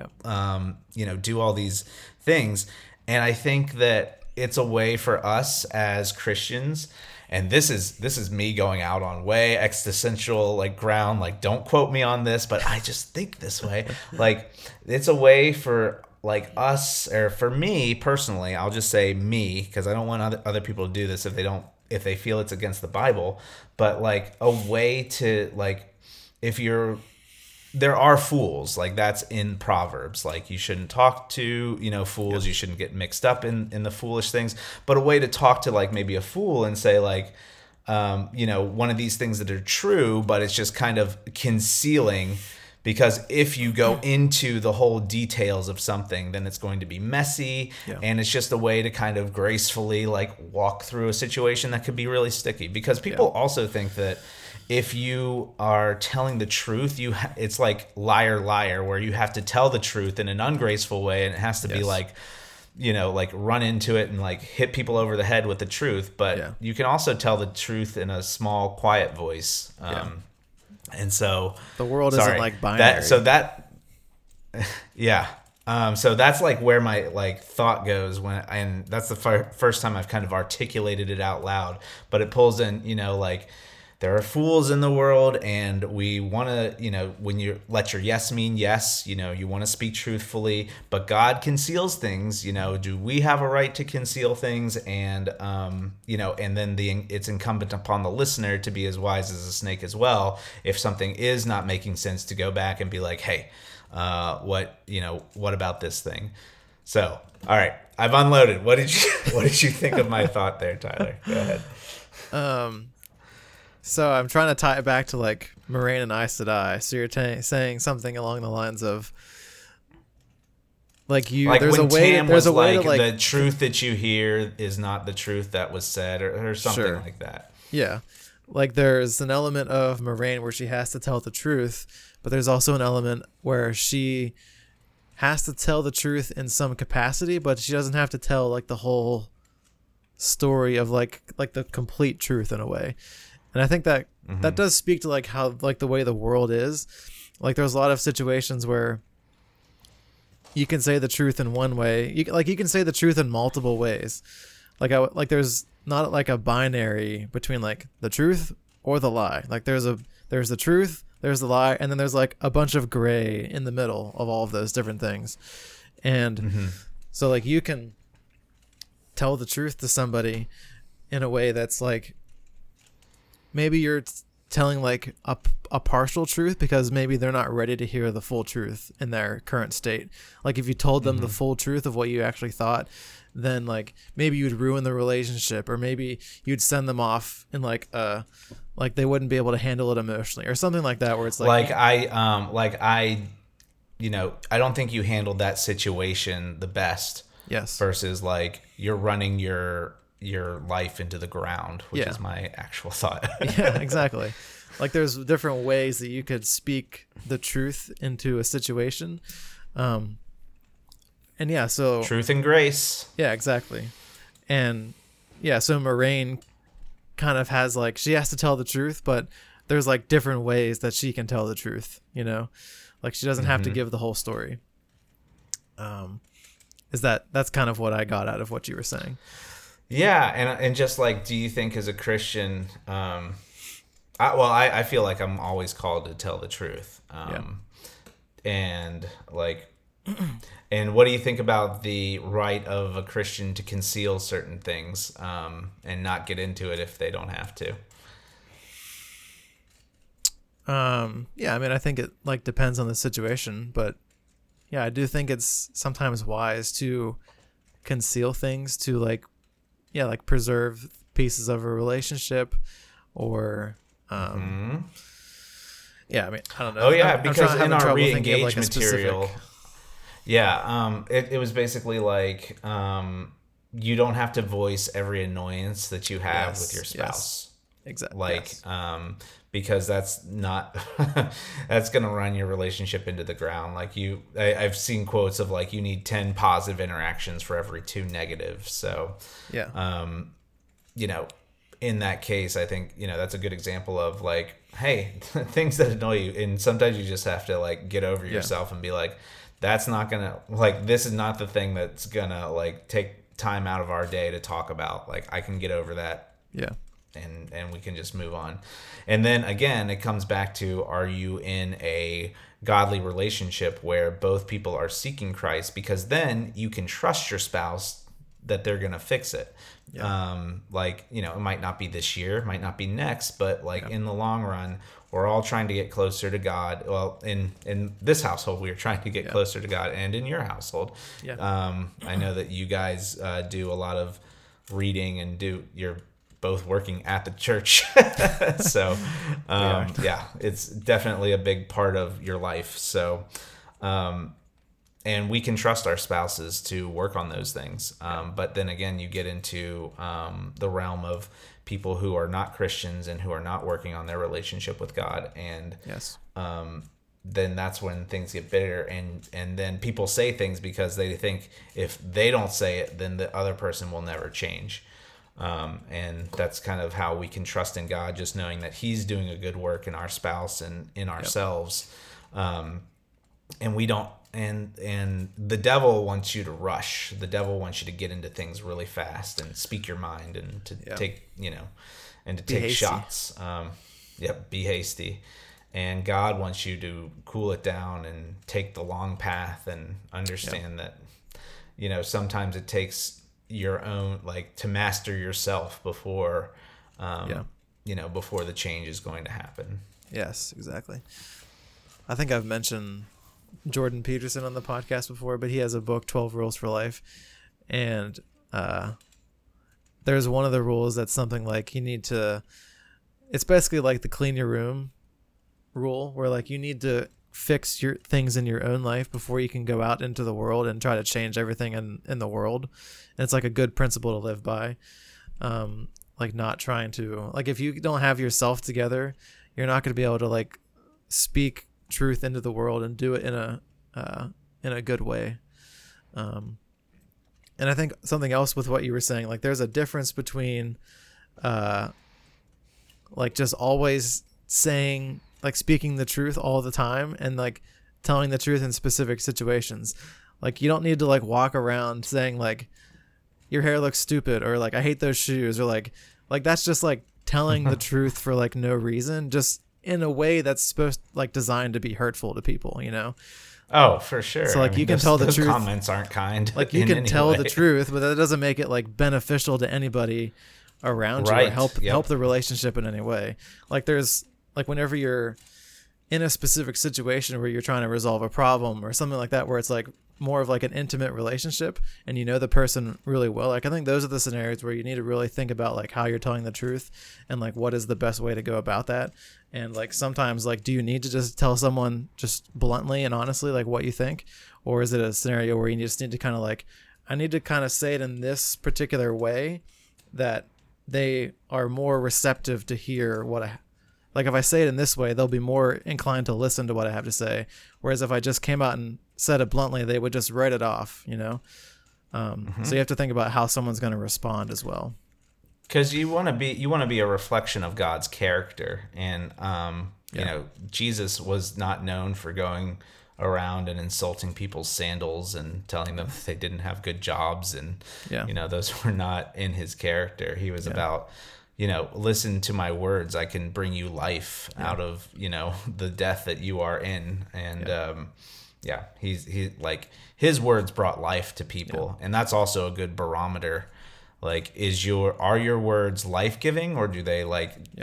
you know, do all these things. And I think that it's a way for us as Christians, and this is me going out on way existential, like, ground, like, don't quote me on this, but I just think this way. Like, it's a way for, like, us, or for me personally, I'll just say me, because I don't want other people to do this if they feel it's against the Bible, but, like, a way to, like, there are fools, like, that's in Proverbs, like, you shouldn't talk to, you know, fools, you shouldn't get mixed up in the foolish things, but a way to talk to, like, maybe a fool and say, like, you know, one of these things that are true, but it's just kind of concealing. Because if you go into the whole details of something, then it's going to be messy. Yeah. And it's just a way to kind of gracefully, like, walk through a situation that could be really sticky. Because people also think that if you are telling the truth, it's like liar, liar, where you have to tell the truth in an ungraceful way. And it has to be like, you know, like, run into it and, like, hit people over the head with the truth. But you can also tell the truth in a small, quiet voice. And so the world isn't like binary. So that's, like, where my, like, thought goes and that's the first time I've kind of articulated it out loud, but it pulls in, you know, like, there are fools in the world, and we want to, you know, when you let your yes mean yes, you know, you want to speak truthfully, but God conceals things, you know, do we have a right to conceal things? And, you know, and then it's incumbent upon the listener to be as wise as a snake as well. If something is not making sense, to go back and be like, hey, what about this thing? So, all right, I've unloaded. What did you think of my thought there, Tyler? Go ahead. So I'm trying to tie it back to, like, Moraine and Aes Sedai. So you're saying something along the lines of, like, there's a way to the truth that you hear is not the truth that was said, or something like that. Yeah. Like, there's an element of Moraine where she has to tell the truth, but there's also an element where she has to tell the truth in some capacity, but she doesn't have to tell, like, the whole story of, like the complete truth in a way. And I think that that does speak to, like, how, like, the way the world is. Like, there's a lot of situations where you can say the truth in one way. You can say the truth in multiple ways. Like, there's not, like, a binary between, like, the truth or the lie. Like, there's the truth, there's the lie, and then there's, like, a bunch of gray in the middle of all of those different things. And so, like, you can tell the truth to somebody in a way that's, like, maybe you're telling, like, a partial truth, because maybe they're not ready to hear the full truth in their current state. Like, if you told them the full truth of what you actually thought, then, like, maybe you'd ruin the relationship, or maybe you'd send them off in, like, like, they wouldn't be able to handle it emotionally or something like that, where it's like I you know, I don't think you handled that situation the best. Yes. Versus, like, you're running your life into the ground, which is my actual thought. Yeah, exactly. Like, there's different ways that you could speak the truth into a situation. So truth and grace. Yeah, exactly. And yeah, so Moraine kind of has, like, she has to tell the truth, but there's, like, different ways that she can tell the truth, you know? Like, she doesn't have to give the whole story. That's kind of what I got out of what you were saying. Yeah, and just, like, do you think as a Christian, I feel like I'm always called to tell the truth. And, like, and what do you think about the right of a Christian to conceal certain things and not get into it if they don't have to? I think it, like, depends on the situation, but yeah, I do think it's sometimes wise to conceal things to, like, yeah, like, preserve pieces of a relationship or, yeah, I mean, I don't know. Oh yeah, because in our re-engage material, it was basically like, you don't have to voice every annoyance that you have with your spouse. Yes. Exactly. Like, because that's not, that's going to run your relationship into the ground. Like I've seen quotes of like, you need 10 positive interactions for every 2 negative. So, in that case, I think, that's a good example of like, hey, things that annoy you. And sometimes you just have to like get over yourself and be like, that's not going to, like, this is not the thing that's going to like take time out of our day to talk about. Like, I can get over that. Yeah. And we can just move on. And then again, it comes back to, are you in a godly relationship where both people are seeking Christ? Because then you can trust your spouse that they're going to fix it. Yeah. It might not be this year, might not be next, but like in the long run, we're all trying to get closer to God. Well, in this household, we are trying to get closer to God, and in your household. Yeah. I know that you guys do a lot of reading and do your both working at the church. So, it's definitely a big part of your life. So, and we can trust our spouses to work on those things. But then again, you get into the realm of people who are not Christians and who are not working on their relationship with God. And then that's when things get bitter. And then people say things because they think if they don't say it, then the other person will never change. And that's kind of how we can trust in God, just knowing that He's doing a good work in our spouse and in ourselves. And we don't, and the devil wants you to rush. The devil wants you to get into things really fast and speak your mind and to take shots. Be hasty. And God wants you to cool it down and take the long path and understand that, sometimes it takes your own, like, to master yourself before before the change is going to happen. Yes, exactly. I think I've mentioned Jordan Peterson on the podcast before, but he has a book, 12 Rules for Life, and there's one of the rules that's something like you need to, it's basically like the clean your room rule, where like you need to fix your things in your own life before you can go out into the world and try to change everything in the world. And it's like a good principle to live by. Like not trying to, like, if you don't have yourself together, you're not going to be able to like speak truth into the world and do it in a good way. And I think something else with what you were saying, like there's a difference between like just always saying, like speaking the truth all the time and like telling the truth in specific situations. Like you don't need to like walk around saying like your hair looks stupid or like I hate those shoes or like that's just like telling the truth for like no reason, just in a way that's supposed like designed to be hurtful to people, you know? Oh, for sure. So like I mean, you can tell the truth. Comments aren't kind. Like you can tell the truth, but that doesn't make it like beneficial to anybody around you or help the relationship in any way. Like there's, like whenever you're in a specific situation where you're trying to resolve a problem or something like that, where it's like more of like an intimate relationship and you know the person really well, like I think those are the scenarios where you need to really think about like how you're telling the truth and like what is the best way to go about that. And like sometimes like, do you need to just tell someone just bluntly and honestly like what you think, or is it a scenario where you just need to kind of like, I need to kind of say it in this particular way that they are more receptive to hear what I, like if I say it in this way, they'll be more inclined to listen to what I have to say. Whereas if I just came out and said it bluntly, they would just write it off, you know? So you have to think about how someone's going to respond as well. Because you want to be a reflection of God's character, and you know, Jesus was not known for going around and insulting people's sandals and telling them that they didn't have good jobs, and you know, those were not in his character. He was about, you know, listen to my words. I can bring you life out of, you know, the death that you are in. And he like, his words brought life to people, and that's also a good barometer. Like, are your words life giving, or do they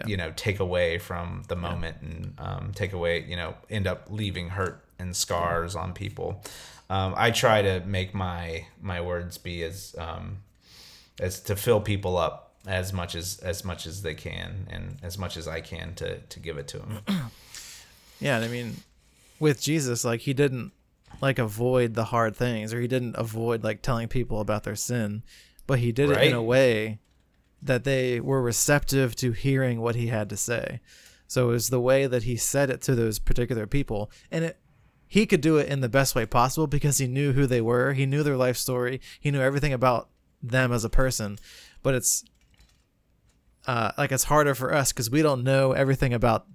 you know, take away from the moment and take away, you know, end up leaving hurt and scars on people? I try to make my words be as to fill people up as much as they can, and as much as I can to give it to him. Yeah, and I mean, with Jesus, like, he didn't like avoid the hard things, or he didn't avoid like telling people about their sin, but he did it in a way that they were receptive to hearing what he had to say. So it was the way that he said it to those particular people, and he could do it in the best way possible because he knew who they were, he knew their life story, he knew everything about them as a person. But it's like, it's harder for us because we don't know everything about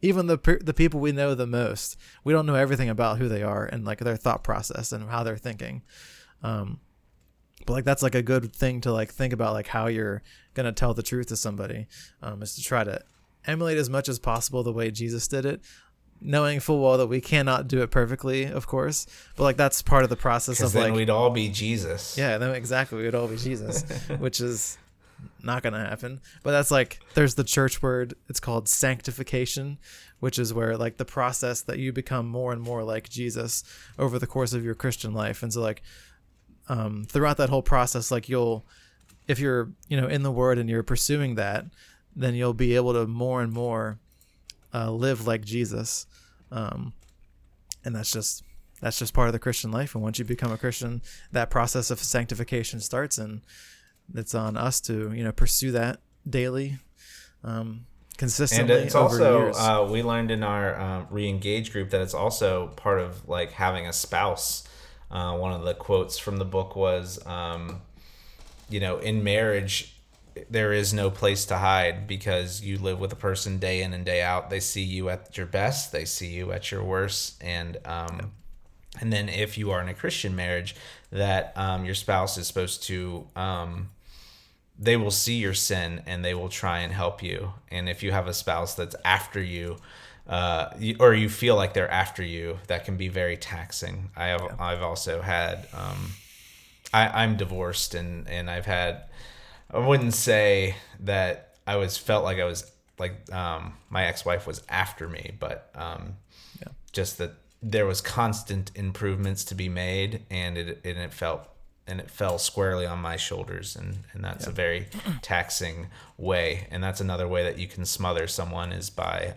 even the people we know the most. We don't know everything about who they are and like their thought process and how they're thinking. But like, that's like a good thing to like think about, like how you're gonna tell the truth to somebody, is to try to emulate as much as possible the way Jesus did it, knowing full well that we cannot do it perfectly, of course. But like, that's part of the process of then like, we'd all be Jesus. Yeah, then exactly, we'd all be Jesus, which is not gonna happen. But that's like, there's the church word, it's called sanctification, which is where like the process that you become more and more like Jesus over the course of your Christian life. And so like throughout that whole process, like you'll, if you're, you know, in the word and you're pursuing that, then you'll be able to more and more live like Jesus, and that's just part of the Christian life. And once you become a Christian, that process of sanctification starts, and it's on us to, you know, pursue that daily, consistently. And it's over also years. We learned in our re-engage group that it's also part of like having a spouse. One of the quotes from the book was, you know, in marriage, there is no place to hide because you live with a person day in and day out. They see you at your best, they see you at your worst, and and then if you are in a Christian marriage, that your spouse is supposed to, they will see your sin and they will try and help you. And if you have a spouse that's after you, or you feel like they're after you, that can be very taxing. I've also had, I'm divorced, and I've had, I wouldn't say that I was felt like I was like, my ex-wife was after me, but just that there was constant improvements to be made, and it fell squarely on my shoulders, and that's a very taxing way. And that's another way that you can smother someone is by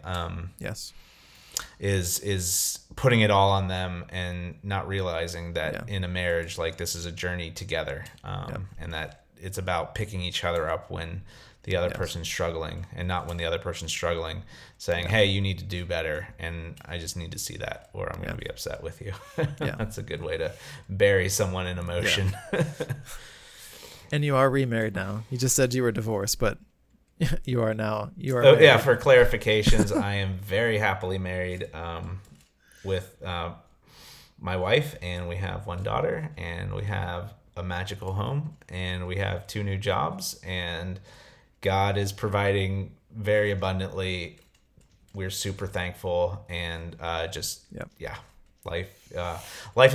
is putting it all on them and not realizing that in a marriage, like, this is a journey together, and that it's about picking each other up when the other person's struggling, and not when the other person's struggling, saying, hey, you need to do better, and I just need to see that, or I'm going to be upset with you. That's a good way to bury someone in emotion. And you are remarried now. You just said you were divorced, but you are now. You are. Oh, yeah, for clarifications, I am very happily married with my wife, and we have one daughter, and we have a magical home, and we have 2 new jobs, and God is providing very abundantly. We're super thankful, and life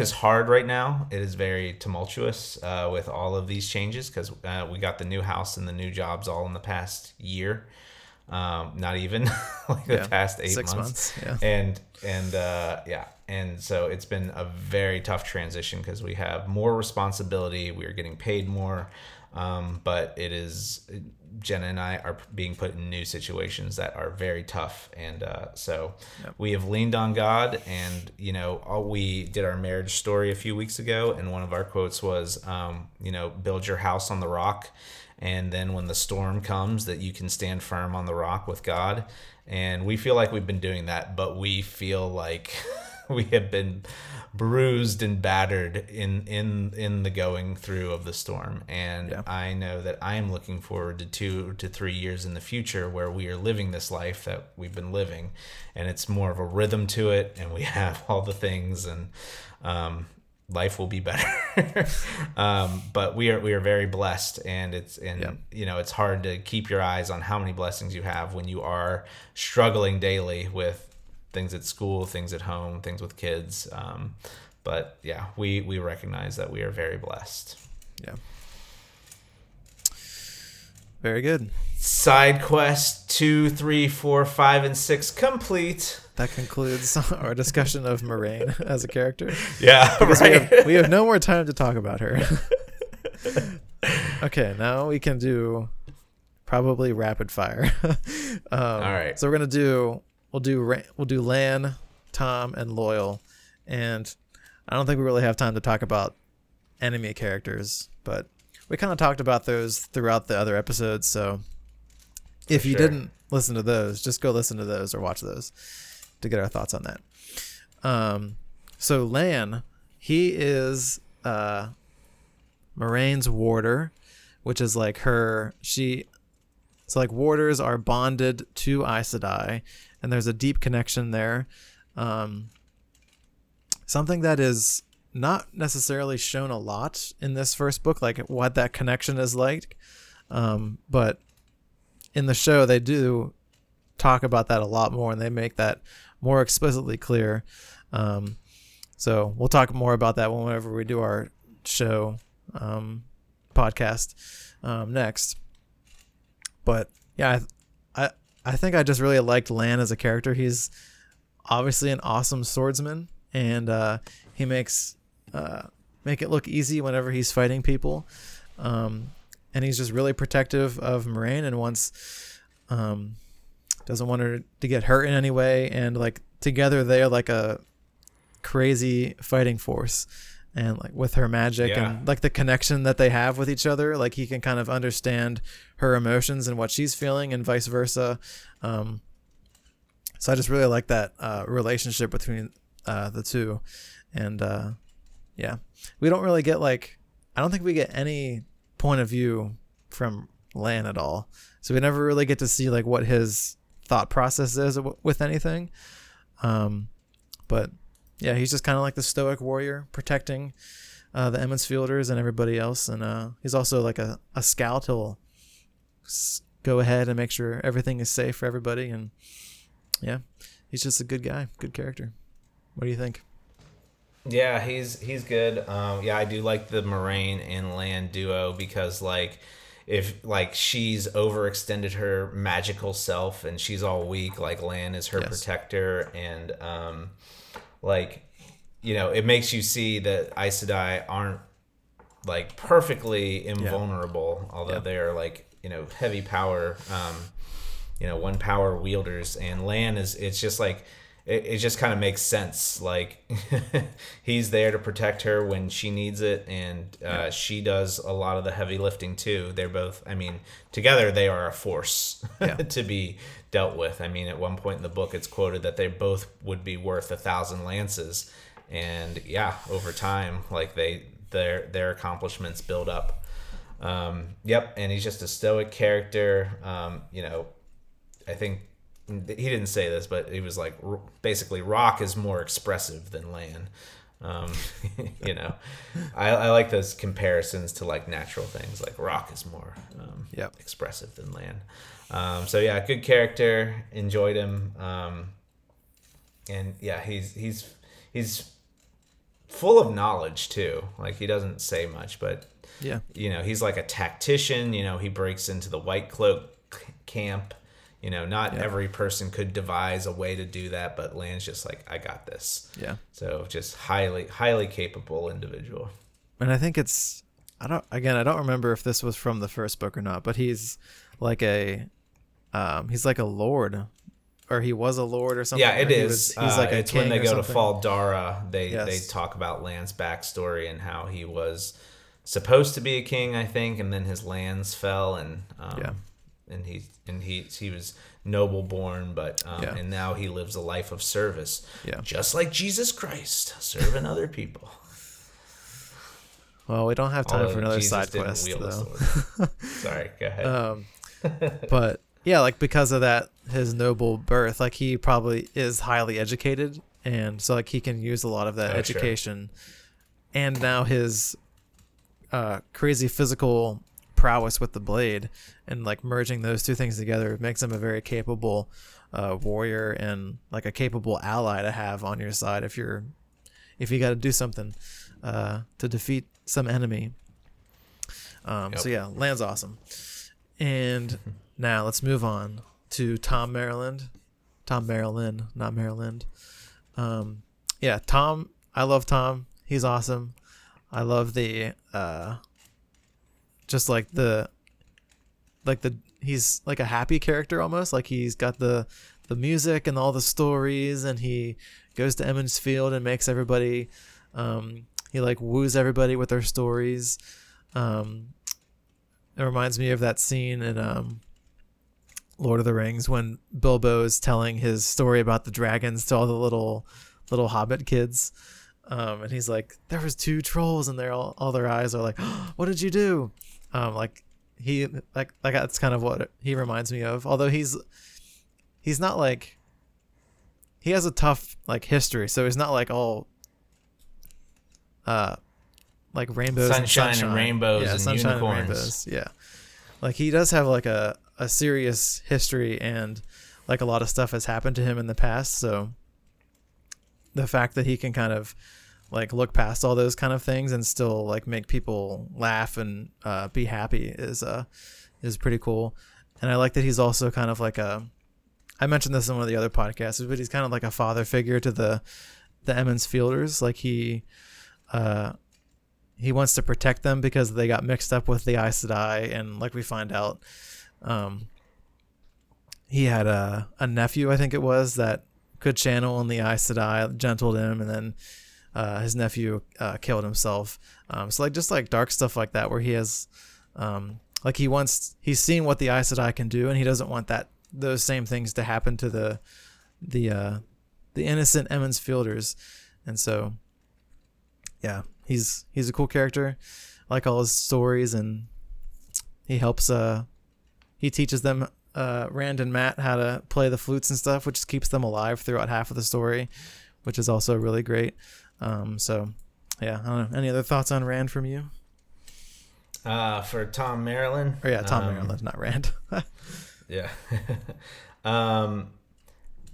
is hard right now. It is very tumultuous with all of these changes, because we got the new house and the new jobs all in the past year, not even like the past 6 months. And so it's been a very tough transition because we have more responsibility. We are getting paid more. But it is, Jenna and I are being put in new situations that are very tough. And so we have leaned on God, and, you know, we did our marriage story a few weeks ago, and one of our quotes was, you know, build your house on the rock. And then when the storm comes, that you can stand firm on the rock with God. And we feel like we've been doing that, but we feel like We have been bruised and battered in the going through of the storm. And yeah. I know that I am looking forward to 2 to 3 years in the future where we are living this life that we've been living, and it's more of a rhythm to it, and we have all the things, and life will be better. But we are very blessed, and you know, it's hard to keep your eyes on how many blessings you have when you are struggling daily with things at school, things at home, things with kids. But yeah, we recognize that we are very blessed. Yeah. Very good. Side quest 2, 3, 4, 5, and 6 complete. That concludes our discussion of Moraine as a character. Yeah, because right. We have no more time to talk about her. Okay, now we can do probably rapid fire. All right. So we'll do Lan, Thom, and Loial, and I don't think we really have time to talk about enemy characters, but we kind of talked about those throughout the other episodes. So if you didn't listen to those, just go listen to those or watch those to get our thoughts on that. So Lan, he is Moraine's warder, which is like her. So like warders are bonded to Aes Sedai, and there's a deep connection there. Something that is not necessarily shown a lot in this first book, like what that connection is like. But in the show, they do talk about that a lot more, and they make that more explicitly clear. So we'll talk more about that whenever we do our show podcast next. But yeah, I think I just really liked Lan as a character. He's obviously an awesome swordsman, and he makes... make it look easy whenever he's fighting people, and he's just really protective of Moraine, and doesn't want her to get hurt in any way, and like together they are like a crazy fighting force, and like with her magic and like the connection that they have with each other, like he can kind of understand her emotions and what she's feeling and vice versa. So I just really like that relationship between the two. And we don't really get I don't think we get any point of view from Lan at all. So we never really get to see like what his thought process is with anything. But yeah, he's just kind of like the stoic warrior protecting the Emond's Fielders and everybody else. And he's also like a scout. He'll go ahead and make sure everything is safe for everybody. And yeah, he's just a good guy, good character. What do you think? Yeah, he's good. I do like the Moraine and Lan duo, because if she's overextended her magical self and she's all weak, Lan is her protector, and it makes you see that Aes Sedai aren't perfectly invulnerable, although they are heavy power, one power wielders, and Lan it just kind of makes sense. He's there to protect her when she needs it, and she does a lot of the heavy lifting too. They're both, together they are a force to be dealt with. At one point in the book, it's quoted that they both would be worth 1,000 lances, and over time, their accomplishments build up. And he's just a stoic character. I think. He didn't say this, but he was basically Rock is more expressive than Lan. I like those comparisons to natural things. Rock is more expressive than Lan. Good character. Enjoyed him. He's full of knowledge too. He doesn't say much, but he's like a tactician. He breaks into the White Cloak camp. Not every person could devise a way to do that, but Lan's just I got this. Yeah. So just highly, highly capable individual. And I think I don't remember if this was from the first book or not, but he's a lord, or he was a lord or something. Yeah, it is. He's like a it's king when they go something. To Fal Dara, they talk about Lan's backstory and how he was supposed to be a king, I think, and then his lands fell, and and he was noble born, but and now he lives a life of service, just like Jesus Christ, serving other people. Well, we don't have time for another Jesus side quest, though. Sorry, go ahead. But yeah, like because of that, his noble birth, like he probably is highly educated, and so like he can use a lot of that education. Sure. And now his crazy physical prowess with the blade, and like merging those two things together makes him a very capable warrior and like a capable ally to have on your side if you got to do something to defeat some enemy. So yeah, Lan's awesome. And now let's move on to Thom Merrilin. Thom Merrilin, not Maryland. Yeah, Thom. I love Thom. He's awesome. I love the just like the he's like a happy character almost. Like he's got the music and all the stories, and he goes to Emond's Field and makes everybody he like woos everybody with their stories. It reminds me of that scene in Lord of the Rings when Bilbo is telling his story about the dragons to all the little hobbit kids. And he's like, there was two trolls, and they're all their eyes are like, oh, what did you do? Like that's kind of what he reminds me of. Although he's not like, he has a tough like history, so he's not like all like rainbows, sunshine and rainbows, and sunshine unicorns. And rainbows. Yeah, like he does have like a serious history, and like a lot of stuff has happened to him in the past, so. The fact that he can kind of like look past all those kind of things and still like make people laugh and be happy is pretty cool. And I like that he's also kind of like I mentioned this in one of the other podcasts, but he's kind of like a father figure to the Emond's Fielders. Like he wants to protect them because they got mixed up with the Aes Sedai, and like we find out he had a nephew, I think it was, that could channel on the Aes Sedai, gentled him, and then his nephew killed himself. So like just like dark stuff like that, where he has like he's seen what the Aes Sedai can do, and he doesn't want those same things to happen to the innocent Emond's Fielders. And so yeah, he's a cool character. I like all his stories, and he helps he teaches them Rand and Matt how to play the flutes and stuff, which keeps them alive throughout half of the story, which is also really great. So yeah, I don't know, any other thoughts on Rand from you? For Thom Merrilin? Oh yeah, Thom Merrilin, not Rand. Yeah.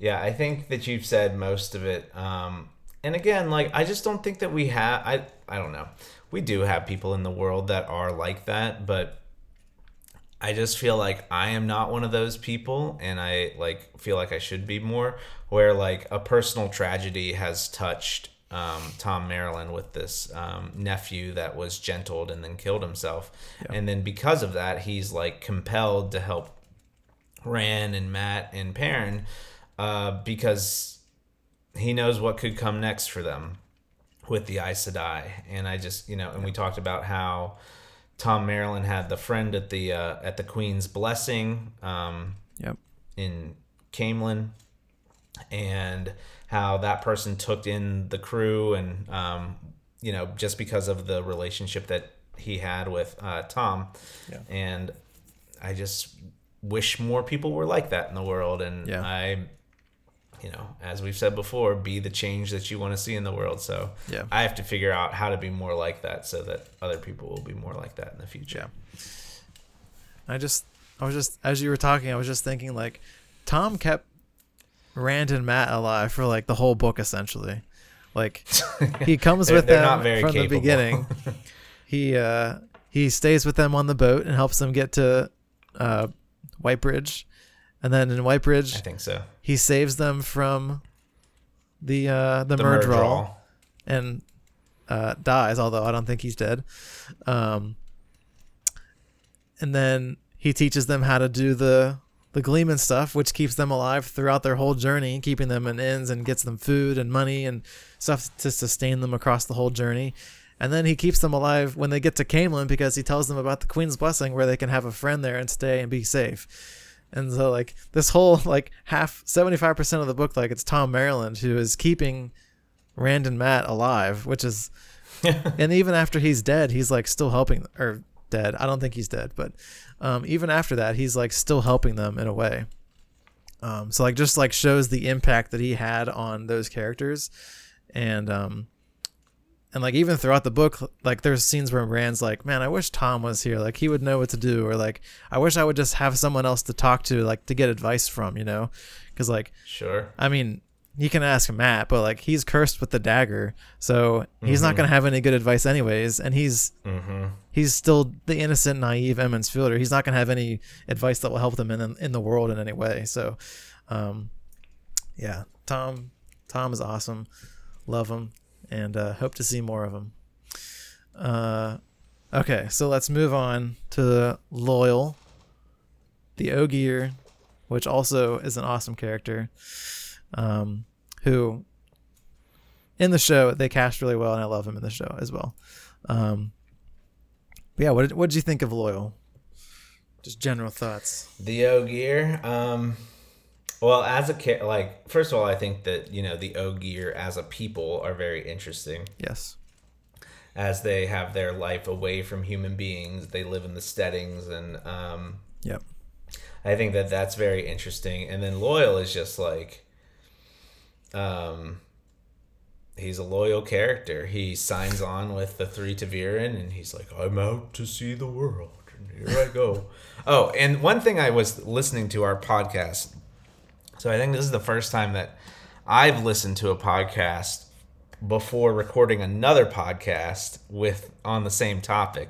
Yeah, I think that you've said most of it. And again, like I just don't think that we have I don't know. We do have people in the world that are like that, but I just feel like I am not one of those people, and I like feel like I should be more, where like a personal tragedy has touched Thom Merrilin with this nephew that was gentled and then killed himself. Yeah. And then because of that, he's like compelled to help Rand and Matt and Perrin because he knows what could come next for them with the Aes Sedai. And I just, and we talked about how Thom Merrilin had the friend at the Queen's Blessing in Caemlyn, and how that person took in the crew, and just because of the relationship that he had with Thom. Yeah. And I just wish more people were like that in the world, and I as we've said before, be the change that you want to see in the world. So I have to figure out how to be more like that so that other people will be more like that in the future. Yeah. I was just, as you were talking, I was just thinking like Thom kept Rand and Matt alive for like the whole book, essentially. Like he comes with them from the beginning. He stays with them on the boat and helps them get to Whitebridge. And then in Whitebridge, I think so, he saves them from the Murdral, and dies. Although I don't think he's dead. And then he teaches them how to do the Gleeman stuff, which keeps them alive throughout their whole journey, keeping them in inns and gets them food and money and stuff to sustain them across the whole journey. And then he keeps them alive when they get to Caemlyn because he tells them about the Queen's Blessing where they can have a friend there and stay and be safe. And so, like, this whole, like, half, 75% of the book, like, it's Thom Merrilin who is keeping Rand and Mat alive, which is, and even after he's dead, he's, like, still helping, or dead, I don't think he's dead, but even after that, he's, like, still helping them in a way. So, like, just, like, shows the impact that he had on those characters. And like, even throughout the book, like, there's scenes where Rand's like, man, I wish Thom was here. Like, he would know what to do. Or, like, I wish I would just have someone else to talk to, like, to get advice from, you know? Because, like, sure, I mean, you can ask Mat, but, like, he's cursed with the dagger. So he's not going to have any good advice anyways. And he's still the innocent, naive Emond's Fielder. He's not going to have any advice that will help them in the world in any way. So, yeah, Thom is awesome. Love him. And hope to see more of them. Okay, so let's move on to Loial, the Ogier, which also is an awesome character, who in the show they cast really well, and I love him in the show as well. But yeah, what did you think of Loial? Just general thoughts. The Ogier. Well, as a like, first of all, I think that, you know, the Ogier as a people are very interesting. Yes. As they have their life away from human beings, they live in the steadings, and yep. I think that that's very interesting. And then Loial is just like, he's a loyal character. He signs on with the three Ta'veren, and he's like, I'm out to see the world, and here I go. Oh, and one thing I was listening to our podcast. So I think this is the first time that I've listened to a podcast before recording another podcast with on the same topic.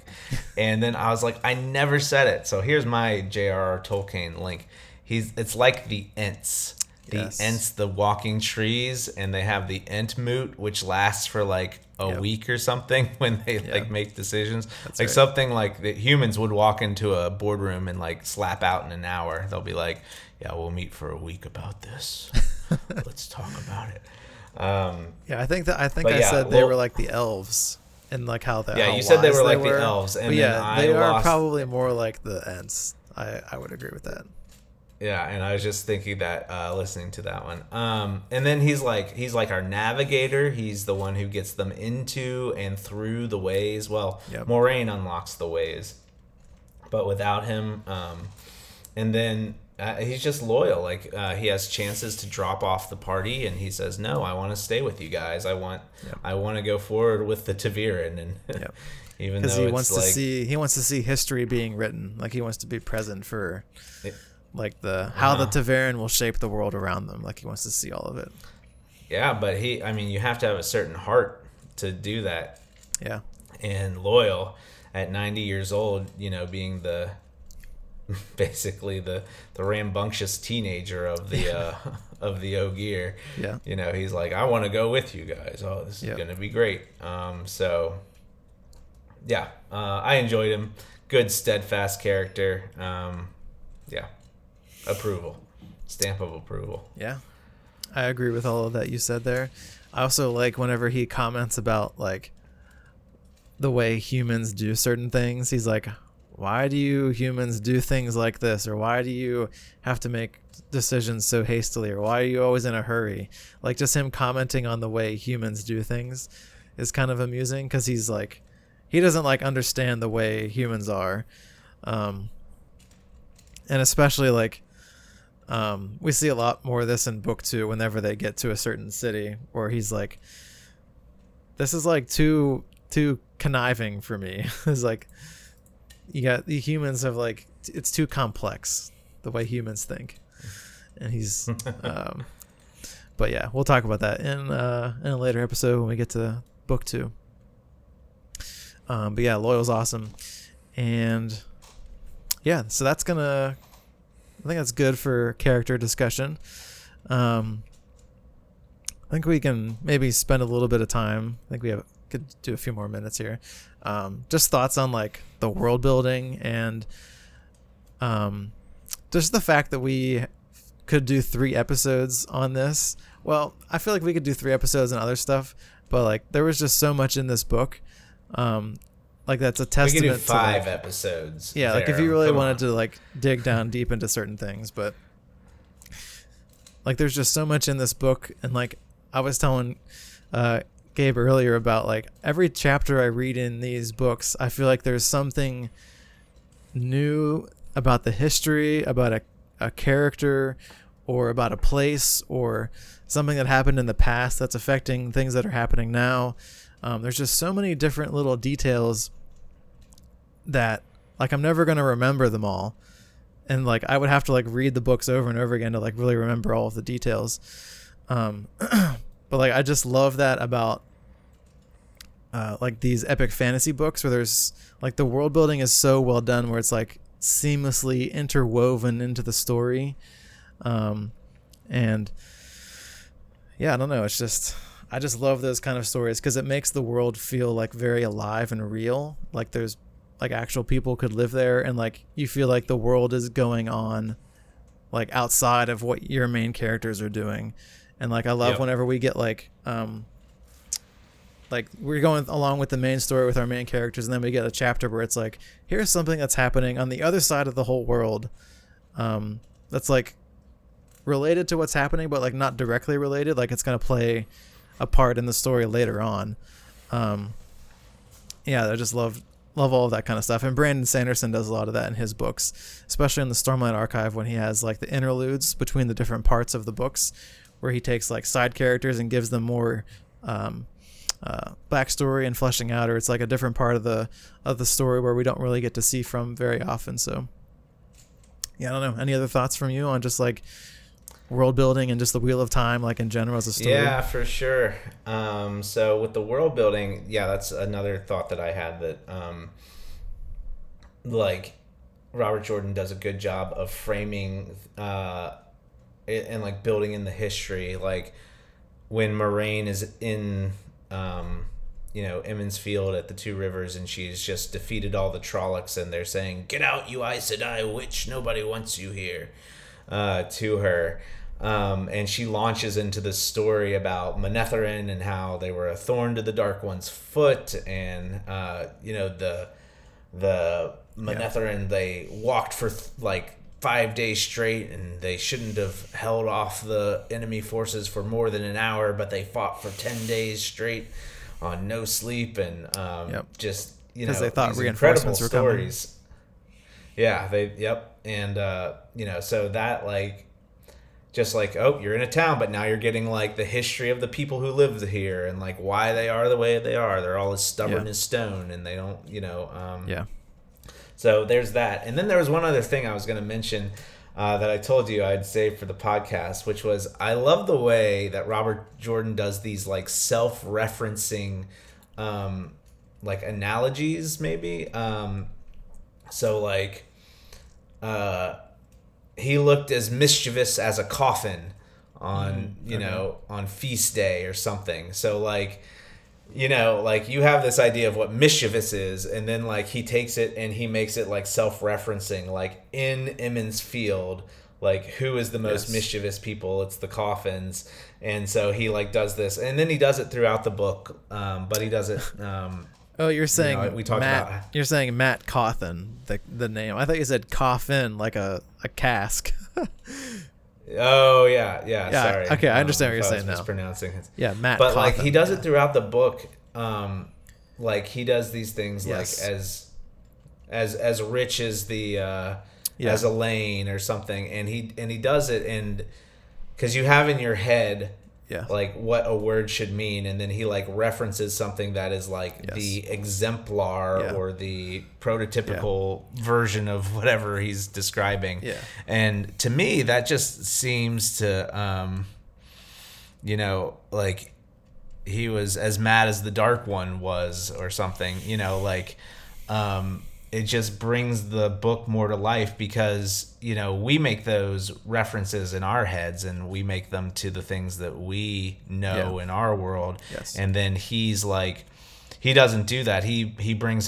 And then I was like, I never said it. So here's my J.R.R. Tolkien link. It's like the Ents. Yes. The Ents, the walking trees, and they have the Ent moot, which lasts for like a week or something when they like make decisions. That's like right. Something like that humans would walk into a boardroom and like slap out in an hour. They'll be like, yeah, we'll meet for a week about this. Let's talk about it. Yeah, I think said they were like the elves and like how the you said they were like the elves, and they are probably more like the Ents. I would agree with that. Yeah, and I was just thinking that listening to that one. And then he's like our navigator. He's the one who gets them into and through the ways. Well, Moraine unlocks the ways, but without him, and then he's just loyal. Like he has chances to drop off the party, and he says, "No, I want to stay with you guys. I want to go forward with the Ta'veren." And even though he wants to see history being written, like he wants to be present for. Like how the Ta'veren will shape the world around them. Like he wants to see all of it. Yeah, but you have to have a certain heart to do that. Yeah. And Loial at 90 years old, you know, being basically the rambunctious teenager of the of the Ogier. Yeah. You know, he's like, I want to go with you guys. Oh, this is going to be great. I enjoyed him. Good, steadfast character. Approval. Stamp of approval. Yeah. I agree with all of that you said there. I also like whenever he comments about like the way humans do certain things. He's like, why do you humans do things like this? Or why do you have to make decisions so hastily? Or why are you always in a hurry? Like just him commenting on the way humans do things is kind of amusing because he's like, he doesn't like understand the way humans are. And especially like, we see a lot more of this in book 2 whenever they get to a certain city where he's like, this is like too conniving for me. It's like you got the humans have like, it's too complex the way humans think. And he's, but yeah, we'll talk about that in a later episode when we get to book 2. But yeah, Loyal's awesome. And yeah, so that's gonna, I think that's good for character discussion. I think we can maybe spend a little bit of time. I think we could do a few more minutes here. Just thoughts on like the world building and just the fact that we could do 3 episodes on this. Well, I feel like we could do 3 episodes on other stuff, but like there was just so much in this book Like that's a testament. We can do 5 to, like, episodes. Yeah, there. Like if you really wanted to like dig down deep into certain things, but like there's just so much in this book, and like I was telling Gabe earlier about like every chapter I read in these books, I feel like there's something new about the history, about a character, or about a place, or something that happened in the past that's affecting things that are happening now. There's just so many different little details that like I'm never going to remember them all, and like I would have to like read the books over and over again to like really remember all of the details. But like I just love that about like these epic fantasy books, where there's like the world building is so well done, where it's like seamlessly interwoven into the story. And yeah, I don't know. It's just, I just love those kind of stories because it makes the world feel like very alive and real. Like there's like actual people could live there, and like you feel like the world is going on like outside of what your main characters are doing. And like I love whenever we get like we're going along with the main story with our main characters, and then we get a chapter where it's like, here's something that's happening on the other side of the whole world. That's like related to what's happening, but like not directly related. Like it's going to play a part in the story later on. Yeah, I just love all of that kind of stuff. And Brandon Sanderson does a lot of that in his books, especially in the Stormlight Archive, when he has like the interludes between the different parts of the books, where he takes like side characters and gives them more backstory and fleshing out, or it's like a different part of the story where we don't really get to see from very often. So yeah, I don't know. Any other thoughts from you on just like world building and just the Wheel of Time, like in general as a story? Yeah, for sure. So with the world building, yeah, that's another thought that I had, that like Robert Jordan does a good job of framing and like building in the history. Like when Moraine is in Emond's Field at the Two Rivers, and she's just defeated all the Trollocs, and they're saying, "Get out, you Aes Sedai witch! Nobody wants you here." To her, and she launches into this story about Manetheren and how they were a thorn to the Dark One's foot, and the Manetheren, they walked for like 5 days straight, and they shouldn't have held off the enemy forces for more than an hour, but they fought for 10 days straight on no sleep, and just because they thought reinforcements were coming. Yeah, they and so that like just like, oh, you're in a town, but now you're getting like the history of the people who lived here, and like why they are the way they are. They're all as stubborn as stone, and they don't so there's that. And then there was one other thing I was going to mention that I told you I'd save for the podcast, which was I love the way that Robert Jordan does these like self-referencing like analogies, maybe. So like he looked as mischievous as a coffin on on feast day or something. So like you have this idea of what mischievous is, and then like he takes it and he makes it like self-referencing, like in Emond's Field, like who is the most mischievous people? It's the coffins. And so he like does this, and then he does it throughout the book, but he does it oh, you're saying we talked about. You're saying Mat Cauthon, the name. I thought you said coffin, like a cask. Yeah, sorry. Okay, I understand what you're saying now. Mispronouncing it. Yeah, Mat Cauthon. But like he does it throughout the book. Like he does these things like as rich as the as Elaine or something, and he does it, and because you have in your head. Yeah. Like what a word should mean, and then he like references something that is like the exemplar or the prototypical version of whatever he's describing. Yeah. And to me, that just seems to, like he was as mad as the Dark One was or something, it just brings the book more to life, because, we make those references in our heads, and we make them to the things that we know in our world. Yes. And then he's like, he doesn't do that. He brings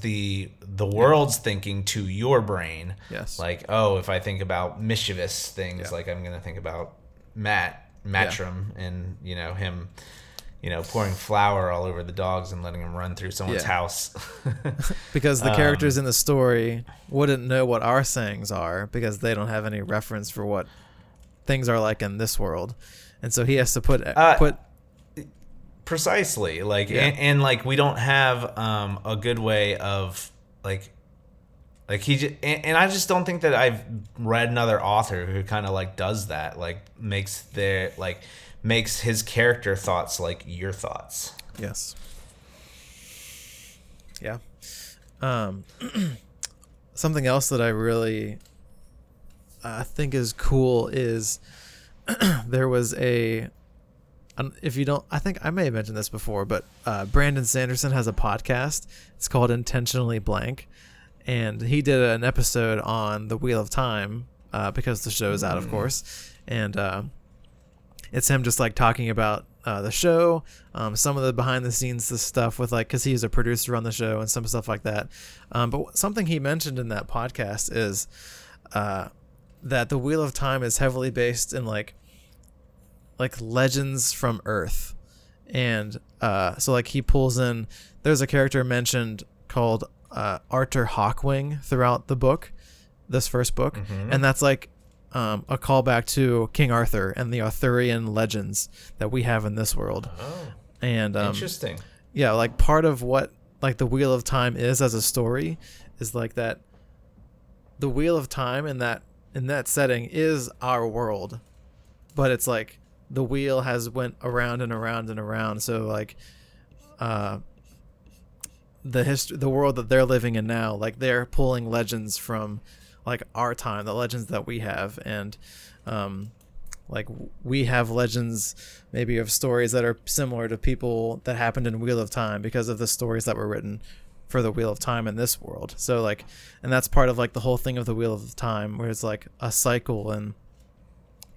the world's thinking to your brain. Yes. Like, oh, if I think about mischievous things, like I'm going to think about Matrim and him you know, pouring flour all over the dogs and letting them run through someone's house. Because the characters in the story wouldn't know what our sayings are because they don't have any reference for what things are like in this world. And so he has to put precisely like, and like, we don't have a good way of like he just, and I just don't think that I've read another author who kind of like does that, like makes his character thoughts like your thoughts. Yes. Yeah. Something else that I really think is cool is there was I think I may have mentioned this before, but Brandon Sanderson has a podcast. It's called Intentionally Blank, and he did an episode on the Wheel of Time because the show is out, of course, and it's him just like talking about the show, some of the behind the scenes stuff with like, because he's a producer on the show and some stuff like that. But something he mentioned in that podcast is that the Wheel of Time is heavily based in like legends from Earth, and so like he pulls in, there's a character mentioned called Artur Hawkwing throughout the book, this first book, and that's like a callback to King Arthur and the Arthurian legends that we have in this world. Oh, and interesting. Yeah, like part of what like the Wheel of Time is as a story is like that the Wheel of Time in that setting is our world, but it's like the wheel has went around and around and around. So like the world that they're living in now, like they're pulling legends from like our time, the legends that we have. And like we have legends maybe of stories that are similar to people that happened in Wheel of Time because of the stories that were written for the Wheel of Time in this world. So like, and that's part of like the whole thing of the Wheel of Time, where it's like a cycle and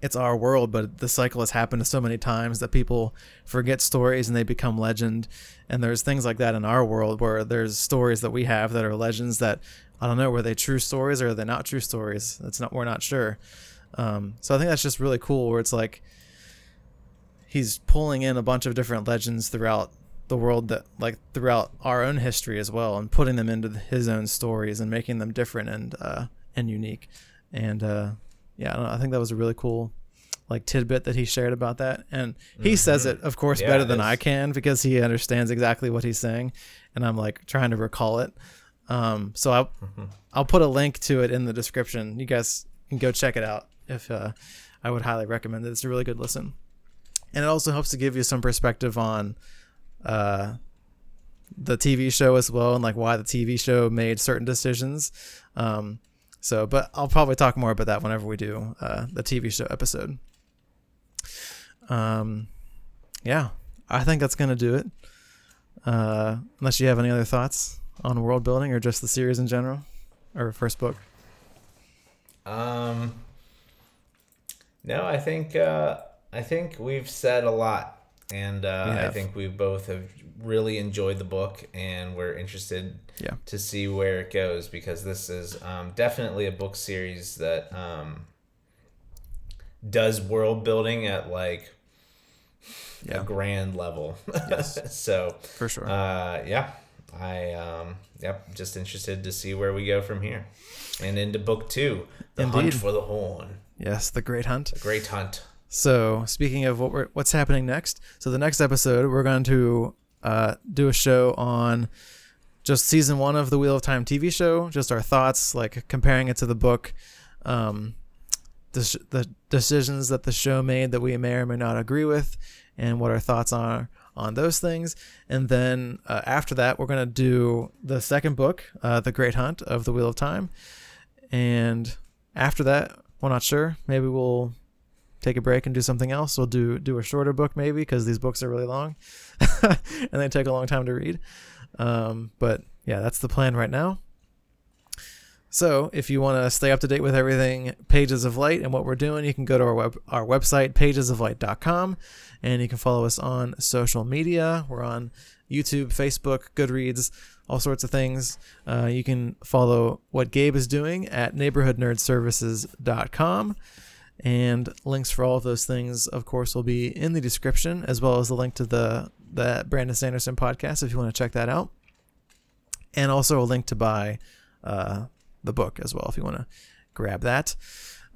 it's our world, but the cycle has happened so many times that people forget stories and they become legend. And there's things like that in our world where there's stories that we have that are legends that, I don't know, were they true stories or are they not true stories? We're not sure. So I think that's just really cool, where it's like he's pulling in a bunch of different legends throughout the world, that like throughout our own history as well, and putting them into his own stories and making them different and unique. And, yeah, I think that was a really cool like tidbit that he shared about that. And he says it, of course, better than I can, because he understands exactly what he's saying, and I'm like trying to recall it. So I'll put a link to it in the description. You guys can go check it out. If I would highly recommend it. It's a really good listen. And it also helps to give you some perspective on the TV show as well, and like why the TV show made certain decisions. So, but I'll probably talk more about that whenever we do the TV show episode. Yeah, I think that's going to do it. Unless you have any other thoughts on world building or just the series in general, or first book. No, I think we've said a lot. And I think we both have really enjoyed the book, and we're interested to see where it goes, because this is definitely a book series that does world building at like a grand level. Yes. So for sure. I just interested to see where we go from here, and into book 2, The Hunt for the Horn. Yes, The Great Hunt. The Great Hunt. So speaking of what's happening next, so the next episode we're going to do a show on just season 1 of the Wheel of Time TV show, just our thoughts, like comparing it to the book, the decisions that the show made that we may or may not agree with, and what our thoughts are on those things. And then after that, we're going to do the second book, The Great Hunt of the Wheel of Time. And after that, we're not sure. Maybe we'll take a break and do something else. We'll do a shorter book maybe, because these books are really long and they take a long time to read. But yeah, that's the plan right now. So if you want to stay up to date with everything Pages of Light and what we're doing, you can go to our website, pagesoflight.com, and you can follow us on social media. We're on YouTube, Facebook, Goodreads, all sorts of things. You can follow what Gabe is doing at neighborhoodnerdservices.com. And links for all of those things, of course, will be in the description, as well as the link to the Brandon Sanderson podcast if you want to check that out. And also a link to buy the book as well if you want to grab that.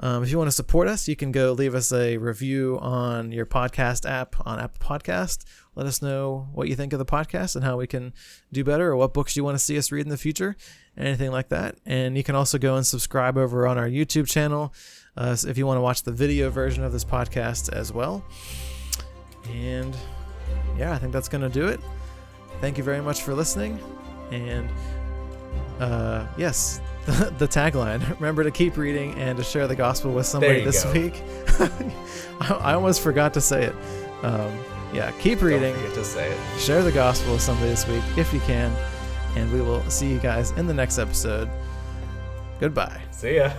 If you want to support us, you can go leave us a review on your podcast app, on Apple Podcast. Let us know what you think of the podcast and how we can do better, or what books you want to see us read in the future, anything like that. And you can also go and subscribe over on our YouTube channel if you want to watch the video version of this podcast as well. And yeah, I think that's going to do it. Thank you very much for listening. And yes, the tagline, remember to keep reading and to share the gospel with somebody this week. I almost forgot to say it. Yeah, keep reading. Don't forget to say it. Share the gospel with somebody this week if you can. And we will see you guys in the next episode. Goodbye. See ya.